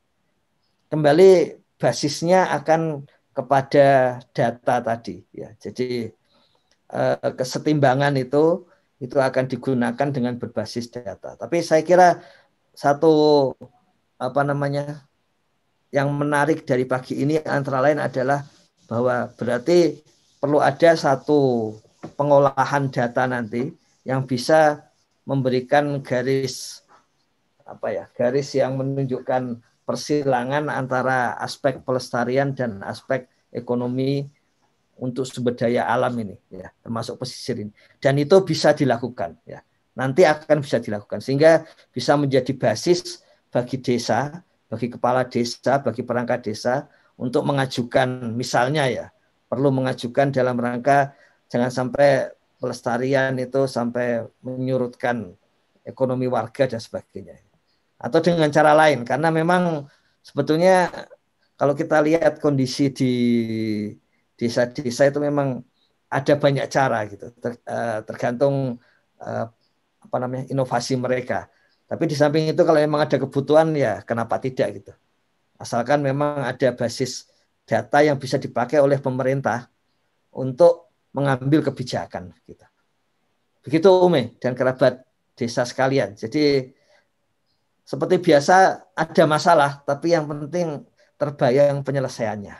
kembali basisnya akan kepada data tadi ya. Jadi eh, kesetimbangan itu itu akan digunakan dengan berbasis data. Tapi saya kira satu apa namanya yang menarik dari pagi ini antara lain adalah bahwa berarti perlu ada satu pengolahan data nanti yang bisa memberikan garis apa ya garis yang menunjukkan persilangan antara aspek pelestarian dan aspek ekonomi untuk sumber daya alam ini ya, termasuk pesisir ini, dan itu bisa dilakukan ya, nanti akan bisa dilakukan sehingga bisa menjadi basis bagi desa, bagi kepala desa, bagi perangkat desa untuk mengajukan misalnya ya perlu mengajukan dalam rangka jangan sampai pelestarian itu sampai menyurutkan ekonomi warga dan sebagainya. Atau dengan cara lain, karena memang sebetulnya kalau kita lihat kondisi di desa-desa itu memang ada banyak cara gitu, ter, tergantung apa namanya inovasi mereka. Tapi di samping itu kalau memang ada kebutuhan ya kenapa tidak gitu. Asalkan memang ada basis data yang bisa dipakai oleh pemerintah untuk mengambil kebijakan gitu. Begitu Ume dan kerabat desa sekalian. Jadi seperti biasa ada masalah, tapi yang penting terbayang penyelesaiannya.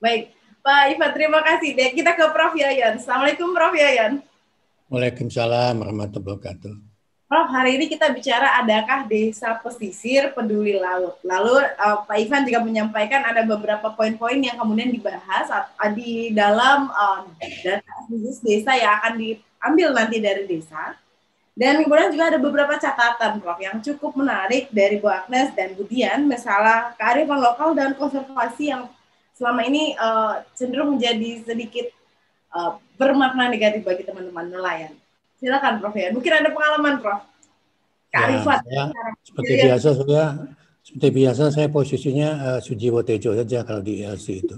Baik, Pak Ivan terima kasih. Baik, kita ke Profesor Yayan. Assalamualaikum Profesor Yayan. Waalaikumsalam warahmatullahi wabarakatuh. Prof, hari ini kita bicara adakah desa pesisir peduli laut. Lalu Pak Ivan juga menyampaikan ada beberapa poin-poin yang kemudian dibahas di dalam data bisnis desa yang akan diambil nanti dari desa. Dan kemudian juga ada beberapa catatan, Prof, yang cukup menarik dari Bu Agnes dan Bu Dian, masalah kearifan lokal dan konservasi yang selama ini uh, cenderung menjadi sedikit uh, bermakna negatif bagi teman-teman nelayan. Silakan, Prof. Ya. Mungkin ada pengalaman, Prof. Kearifan. Ya, saya, seperti Jadi, biasa, saya seperti biasa saya posisinya uh, Sujiwo Tejo saja kalau di I L C itu.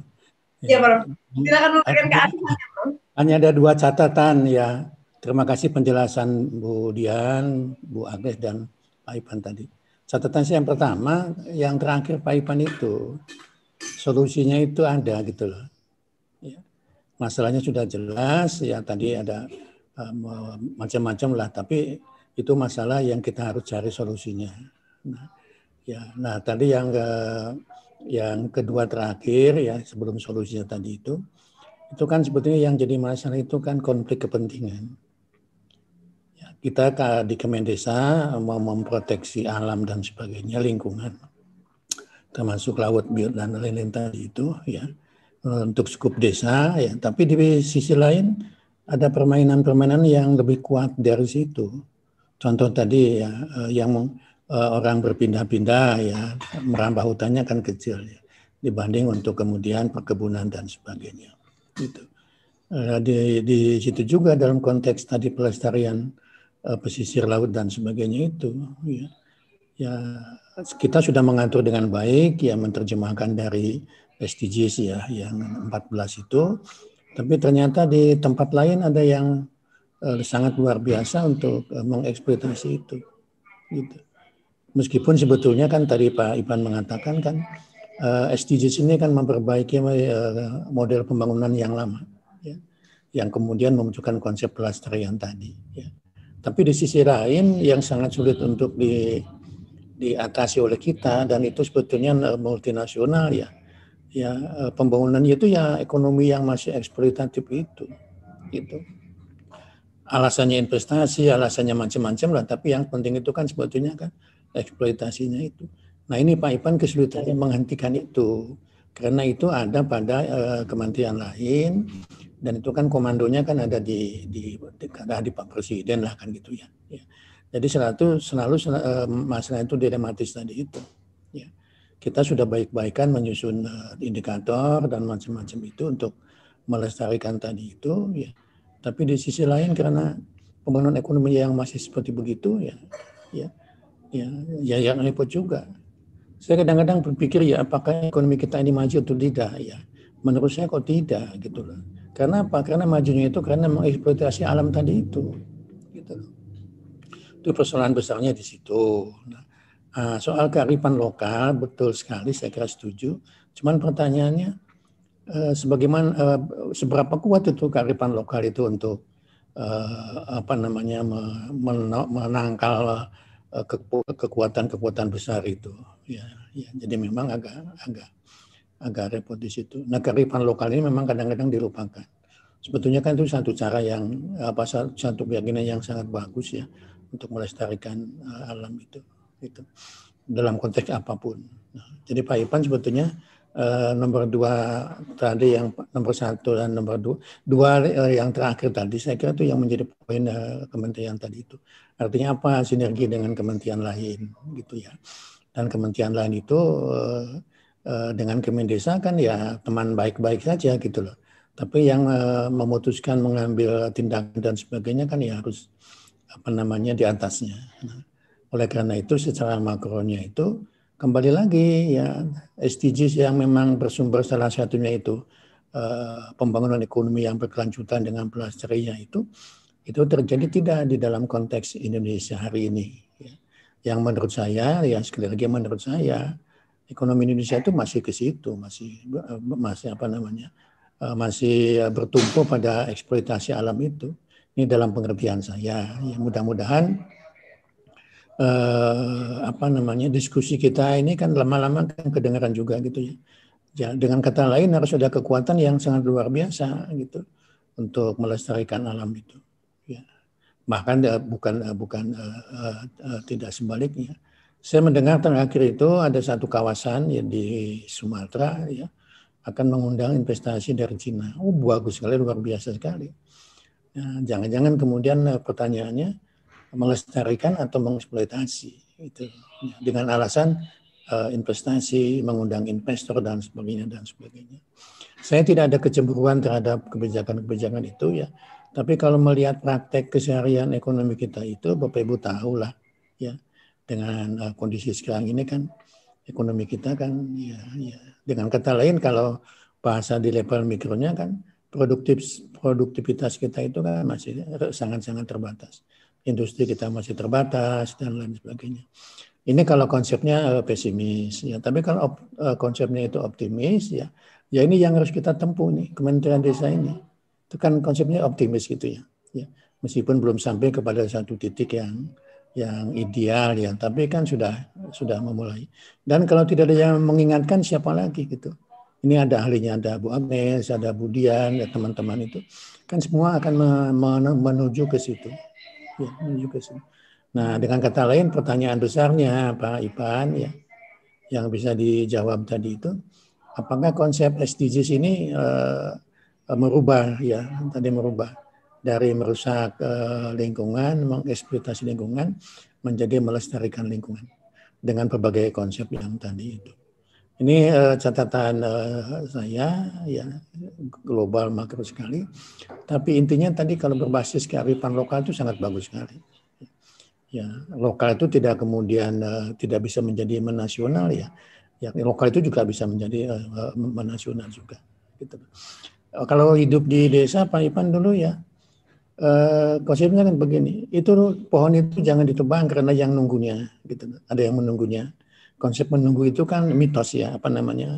Iya, ya, Prof. Silakan memberikan kearifannya, Prof. Hanya ada dua catatan ya. Terima kasih penjelasan Bu Dian, Bu Agnes, dan Pak Ivan tadi. Catatan saya yang pertama, yang terakhir Pak Ivan itu, solusinya itu ada gitu loh. Ya. Masalahnya sudah jelas, ya tadi ada uh, macam-macam lah, tapi itu masalah yang kita harus cari solusinya. Nah, ya, nah tadi yang, uh, yang kedua terakhir, ya sebelum solusinya tadi itu, itu kan sebetulnya yang jadi masalah itu kan konflik kepentingan. Kita di Kemendesa mau memproteksi alam dan sebagainya, lingkungan, termasuk laut, biot, dan lain-lain tadi itu, ya, untuk skup desa, ya. Tapi di sisi lain ada permainan-permainan yang lebih kuat dari situ. Contoh tadi ya, yang orang berpindah-pindah, ya, merambah hutannya kan kecil, ya, dibanding untuk kemudian perkebunan dan sebagainya. Gitu. Di, di situ juga dalam konteks tadi pelestarian pesisir laut dan sebagainya itu ya. Ya kita sudah mengatur dengan baik ya menerjemahkan dari S D Gs ya yang empat belas itu, tapi ternyata di tempat lain ada yang eh, sangat luar biasa untuk eh, mengeksploitasi itu gitu. Meskipun sebetulnya kan tadi Pak Ivan mengatakan kan S D Gs ini kan memperbaiki model pembangunan yang lama, ya, yang kemudian memunculkan konsep pelestarian tadi. Ya. Tapi di sisi lain yang sangat sulit untuk di, diatasi oleh kita, dan itu sebetulnya multinasional, ya, ya pembangunan itu ya ekonomi yang masih eksploitatif itu, gitu. Alasannya investasi, alasannya macam-macam lah. Tapi yang penting itu kan sebetulnya kan eksploitasinya itu. Nah ini Pak Ivan kesulitannya menghentikan itu, karena itu ada pada uh, kementerian lain, dan itu kan komandonya kan ada di di, di, ada di Pak Presiden lah kan gitu ya. Ya. Jadi selalu selalu uh, masalah itu dilematis tadi itu. Ya. Kita sudah baik-baikan menyusun uh, indikator dan macam-macam itu untuk melestarikan tadi itu. Ya. Tapi di sisi lain karena pembangunan ekonomi yang masih seperti begitu ya, ya, ya, ya yang repot juga. Saya kadang-kadang berpikir ya apakah ekonomi kita ini maju atau tidak ya. Menurut saya kok tidak gitu loh. Karena apa? Karena majunya itu karena mengeksploitasi alam tadi itu. Gitu loh. Itu persoalan besarnya di situ. Nah, soal kearifan lokal betul sekali saya kira setuju. Cuman pertanyaannya eh, sebagaimana eh, seberapa kuat itu kearifan lokal itu untuk eh, apa namanya menangkal eh, kekuatan-kekuatan besar itu. Ya, ya, jadi memang agak agak agak repot di situ. Nah, kearifan lokal ini memang kadang-kadang dilupakan. Sebetulnya kan itu satu cara yang apa satu keyakinan yang sangat bagus ya untuk melestarikan uh, alam itu, itu dalam konteks apapun. Nah, jadi Pak Ivan sebetulnya uh, nomor dua tadi yang nomor satu dan nomor dua dua uh, yang terakhir tadi saya kira itu yang menjadi poin uh, kementerian tadi itu. Artinya apa sinergi dengan kementerian lain gitu ya. Dan kementerian lain itu uh, uh, dengan Kementerian Desa kan ya teman baik-baik saja gitu loh. Tapi yang uh, memutuskan mengambil tindakan dan sebagainya kan ya harus apa namanya di atasnya. Nah, oleh karena itu secara makronya itu kembali lagi ya S D Gs yang memang bersumber salah satunya itu uh, pembangunan ekonomi yang berkelanjutan dengan pelestarian itu itu terjadi tidak di dalam konteks Indonesia hari ini. Yang menurut saya, ya sekali lagi menurut saya, ekonomi Indonesia itu masih ke situ, masih masih apa namanya, masih bertumpu pada eksploitasi alam itu. Ini dalam pengertian saya. Ya, mudah-mudahan eh, apa namanya diskusi kita ini kan lama-lama kan kedengaran juga gitu ya. Ya. Dengan kata lain harus ada kekuatan yang sangat luar biasa gitu untuk melestarikan alam itu. Ya. Bahkan bukan bukan uh, uh, uh, tidak sebaliknya. Saya mendengar terakhir itu ada satu kawasan ya, di Sumatera ya akan mengundang investasi dari Cina. Oh bagus sekali, luar biasa sekali. Nah, jangan-jangan kemudian uh, pertanyaannya melestarikan atau mengeksploitasi itu ya, dengan alasan uh, investasi, mengundang investor dan sebagainya dan sebagainya. Saya tidak ada kecemburuan terhadap kebijakan-kebijakan itu ya. Tapi kalau melihat praktek keseharian ekonomi kita itu, Bapak Ibu tahulah ya dengan uh, kondisi sekarang ini kan ekonomi kita kan ya, ya dengan kata lain kalau bahasa di level mikronya kan produktif produktivitas kita itu kan masih sangat-sangat terbatas, industri kita masih terbatas dan lain sebagainya. Ini kalau konsepnya uh, pesimis ya, tapi kalau op, uh, konsepnya itu optimis ya, ya ini yang harus kita tempuh nih Kementerian Desa ini. Itu kan konsepnya optimis gitu ya. Ya, meskipun belum sampai kepada satu titik yang yang ideal ya, tapi kan sudah sudah memulai. Dan kalau tidak ada yang mengingatkan siapa lagi gitu. Ini ada ahlinya, ada Bu Agnes, ada Bu Dian, ya teman-teman itu kan semua akan menuju ke situ. Ya, menuju ke situ. Nah, dengan kata lain pertanyaan besarnya Pak Ivan ya yang bisa dijawab tadi itu apakah konsep S D Gs ini eh, merubah ya tadi merubah dari merusak eh, lingkungan, mengeksploitasi lingkungan menjadi melestarikan lingkungan dengan berbagai konsep yang tadi itu. Ini eh, catatan eh, saya ya global makro sekali. Tapi intinya tadi kalau berbasis kearifan lokal itu sangat bagus sekali. Ya lokal itu tidak kemudian eh, tidak bisa menjadi menasional ya. Ya lokal itu juga bisa menjadi eh, menasional juga. Gitu. Kalau hidup di desa, Pak Ivan dulu ya, eh, konsepnya kan begini, itu pohon itu jangan ditebang karena yang nunggunya, gitu. Ada yang menunggunya. Konsep menunggu itu kan mitos ya, apa namanya.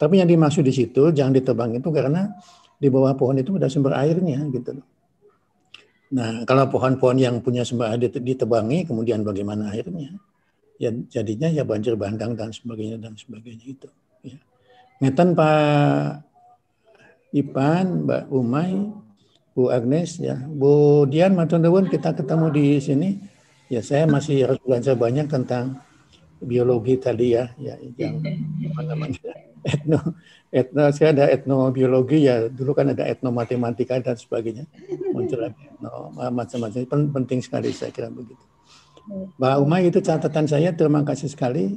Tapi yang dimaksud di situ jangan ditebang itu karena di bawah pohon itu ada sumber airnya gitu. Nah, kalau pohon-pohon yang punya sumber air ditebangi, kemudian bagaimana airnya? Ya jadinya ya banjir bandang dan sebagainya dan sebagainya itu. Ya. Ngeten Pak Ivan, Mbak Umay, Bu Agnes, ya Bu Dian, matur nuwun kita ketemu di sini. Ya saya masih harus belajar banyak tentang biologi tadi ya, ya yang namanya etno, etno, saya ada etnobiologi ya, dulu kan ada etnomatematika dan sebagainya, muncul etno, macam-macam, penting sekali saya kira begitu. Mbak Umay itu catatan saya, terima kasih sekali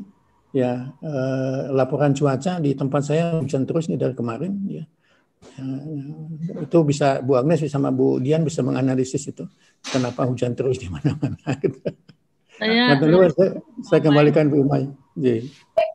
ya, eh, laporan cuaca di tempat saya hujan terus nih dari kemarin ya. Ya, itu bisa Bu Agnes sama Bu Dian bisa menganalisis itu kenapa hujan terus di mana-mana gitu. Saya, Mata, saya, saya kembalikan Bu Umay. Yeah.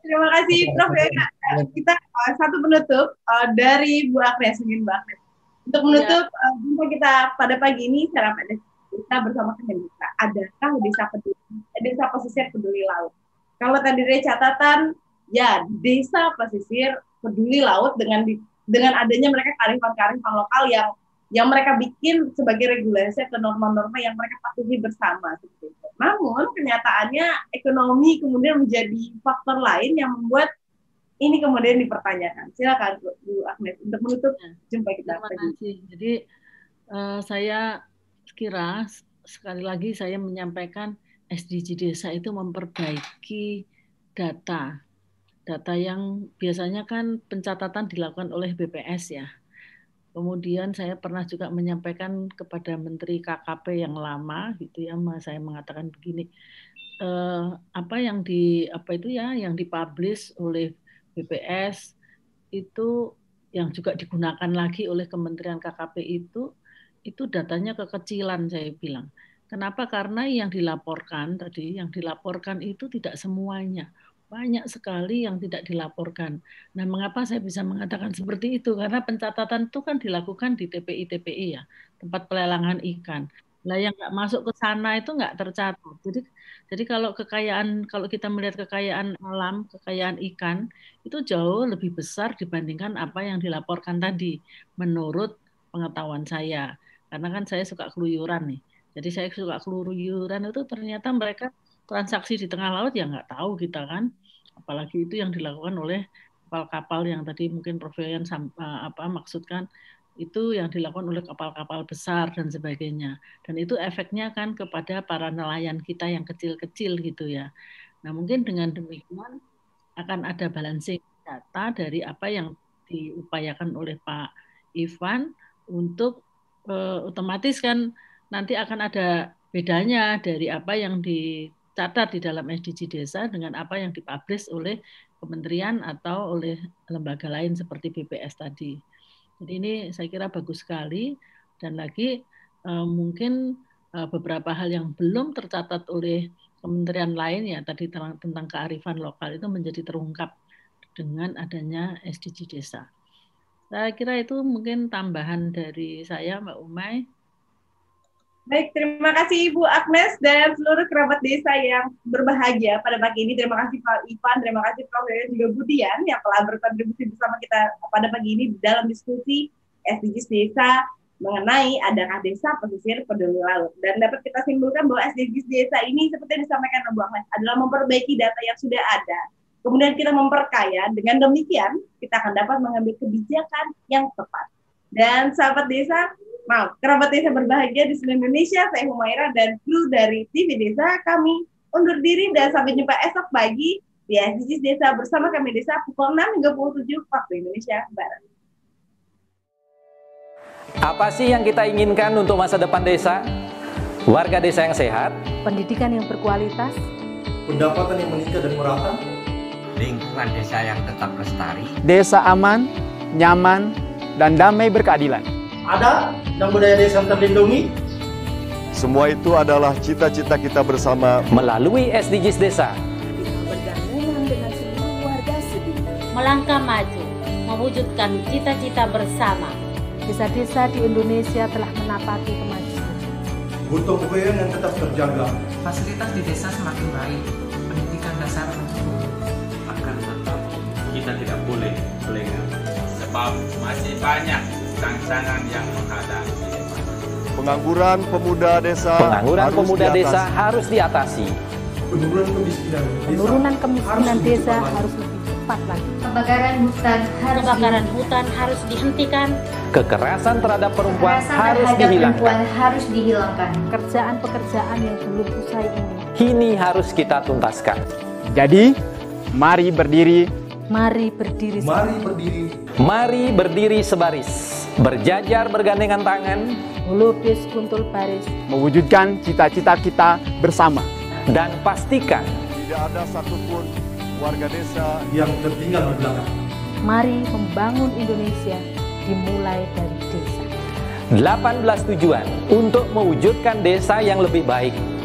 Terima kasih Prof Yayan. Kita uh, satu penutup uh, dari Bu Agnes, ingin Bu Agnes. Untuk menutup jumpa ya. uh, kita pada pagi ini secara pendek kita bersama Kementerian Desa. Adakah desa peduli, desa pesisir peduli laut? Kalau tadi dari catatan, ya desa pesisir peduli laut dengan di, dengan adanya mereka kearifan-kearifan lokal yang yang mereka bikin sebagai regulasi atau norma-norma yang mereka patuhi bersama. Seperti itu. Namun kenyataannya ekonomi kemudian menjadi faktor lain yang membuat ini kemudian dipertanyakan. Silakan Bu Agnes untuk menutup jumpa kita. Terima kasih. Jadi uh, saya kira sekali lagi saya menyampaikan S D G Desa itu memperbaiki data, data yang biasanya kan pencatatan dilakukan oleh B P S ya. Kemudian saya pernah juga menyampaikan kepada Menteri K K P yang lama gitu ya, saya mengatakan begini, eh, apa yang di apa itu ya yang dipublish oleh B P S itu yang juga digunakan lagi oleh Kementerian K K P itu itu datanya kekecilan saya bilang. Kenapa? Karena yang dilaporkan tadi, yang dilaporkan itu tidak semuanya. Banyak sekali yang tidak dilaporkan. Nah, mengapa saya bisa mengatakan seperti itu? Karena pencatatan itu kan dilakukan di T P I T P I ya, tempat pelelangan ikan. Nah, yang nggak masuk ke sana itu nggak tercatat. Jadi, jadi kalau kekayaan, kalau kita melihat kekayaan alam, kekayaan ikan itu jauh lebih besar dibandingkan apa yang dilaporkan tadi, menurut pengetahuan saya. Karena kan saya suka keluyuran nih. Jadi saya suka keluyuran itu ternyata mereka transaksi di tengah laut ya nggak tahu kita kan, apalagi itu yang dilakukan oleh kapal-kapal yang tadi mungkin Prof Yoyon apa maksudkan itu yang dilakukan oleh kapal-kapal besar dan sebagainya, dan itu efeknya kan kepada para nelayan kita yang kecil-kecil gitu ya. Nah mungkin dengan demikian akan ada balancing data dari apa yang diupayakan oleh Pak Ivan untuk eh, otomatis kan nanti akan ada bedanya dari apa yang di catat di dalam S D G Desa dengan apa yang dipublish oleh kementerian atau oleh lembaga lain seperti B P S tadi. Jadi ini saya kira bagus sekali, dan lagi eh, mungkin eh, beberapa hal yang belum tercatat oleh kementerian lain ya tadi tentang kearifan lokal itu menjadi terungkap dengan adanya S D G Desa. Saya kira itu mungkin tambahan dari saya Mbak Umay. Baik, terima kasih Ibu Agnes dan seluruh kerabat desa yang berbahagia pada pagi ini. Terima kasih Pak Ivan, terima kasih Prof Yoyon juga Bu Dian yang telah berkontribusi bersama kita pada pagi ini dalam diskusi S D Gs Desa mengenai adakah desa pesisir peduli laut. Dan dapat kita simpulkan bahwa S D Gs Desa ini seperti yang disampaikan Bu Agnes adalah memperbaiki data yang sudah ada. Kemudian kita memperkaya, dengan demikian kita akan dapat mengambil kebijakan yang tepat. Dan sahabat desa, maaf, kerabat desa berbahagia di seluruh Indonesia, saya Humaira dan kru dari T V Desa, kami undur diri dan sampai jumpa esok pagi di S D Gs Desa bersama kami Desa pukul enam hingga pukul tujuh waktu Indonesia Barat. Apa sih yang kita inginkan untuk masa depan desa? Warga desa yang sehat, pendidikan yang berkualitas, pendapatan yang meningkat dan merata, lingkungan desa yang tetap lestari, desa aman, nyaman, dan damai berkeadilan. Ada dan budaya desa yang terlindungi. Semua itu adalah cita-cita kita bersama melalui S D Gs Desa. Melangkah maju, mewujudkan cita-cita bersama. Desa-desa di Indonesia telah menapati kemajuan. Butuh kebayaan yang tetap terjaga. Fasilitas di desa semakin baik. Pendidikan dasar meningkat. dan tidak boleh lengah, sebab masih banyak tantangan yang menghadapi. Pengangguran pemuda desa Pengangguran harus pemuda diatasi. desa harus diatasi. Penurunan kemiskinan desa, Penurunan kemiskinan harus, desa harus lebih cepat lagi. Kebakaran hutan harus, Kebakaran hutan harus dihentikan. Kekerasan terhadap perempuan Kekerasan harus terhadap dihilangkan. Perempuan harus dihilangkan. Pekerjaan-pekerjaan yang belum usai ini. Kini harus kita tuntaskan. Jadi, mari berdiri. Mari berdiri. Mari berdiri. Mari berdiri sebaris, berjajar bergandengan tangan. Melukis kuntul baris, mewujudkan cita-cita kita bersama, dan pastikan tidak ada satupun warga desa yang tertinggal di belakang. Mari membangun Indonesia dimulai dari desa. delapan belas tujuan untuk mewujudkan desa yang lebih baik.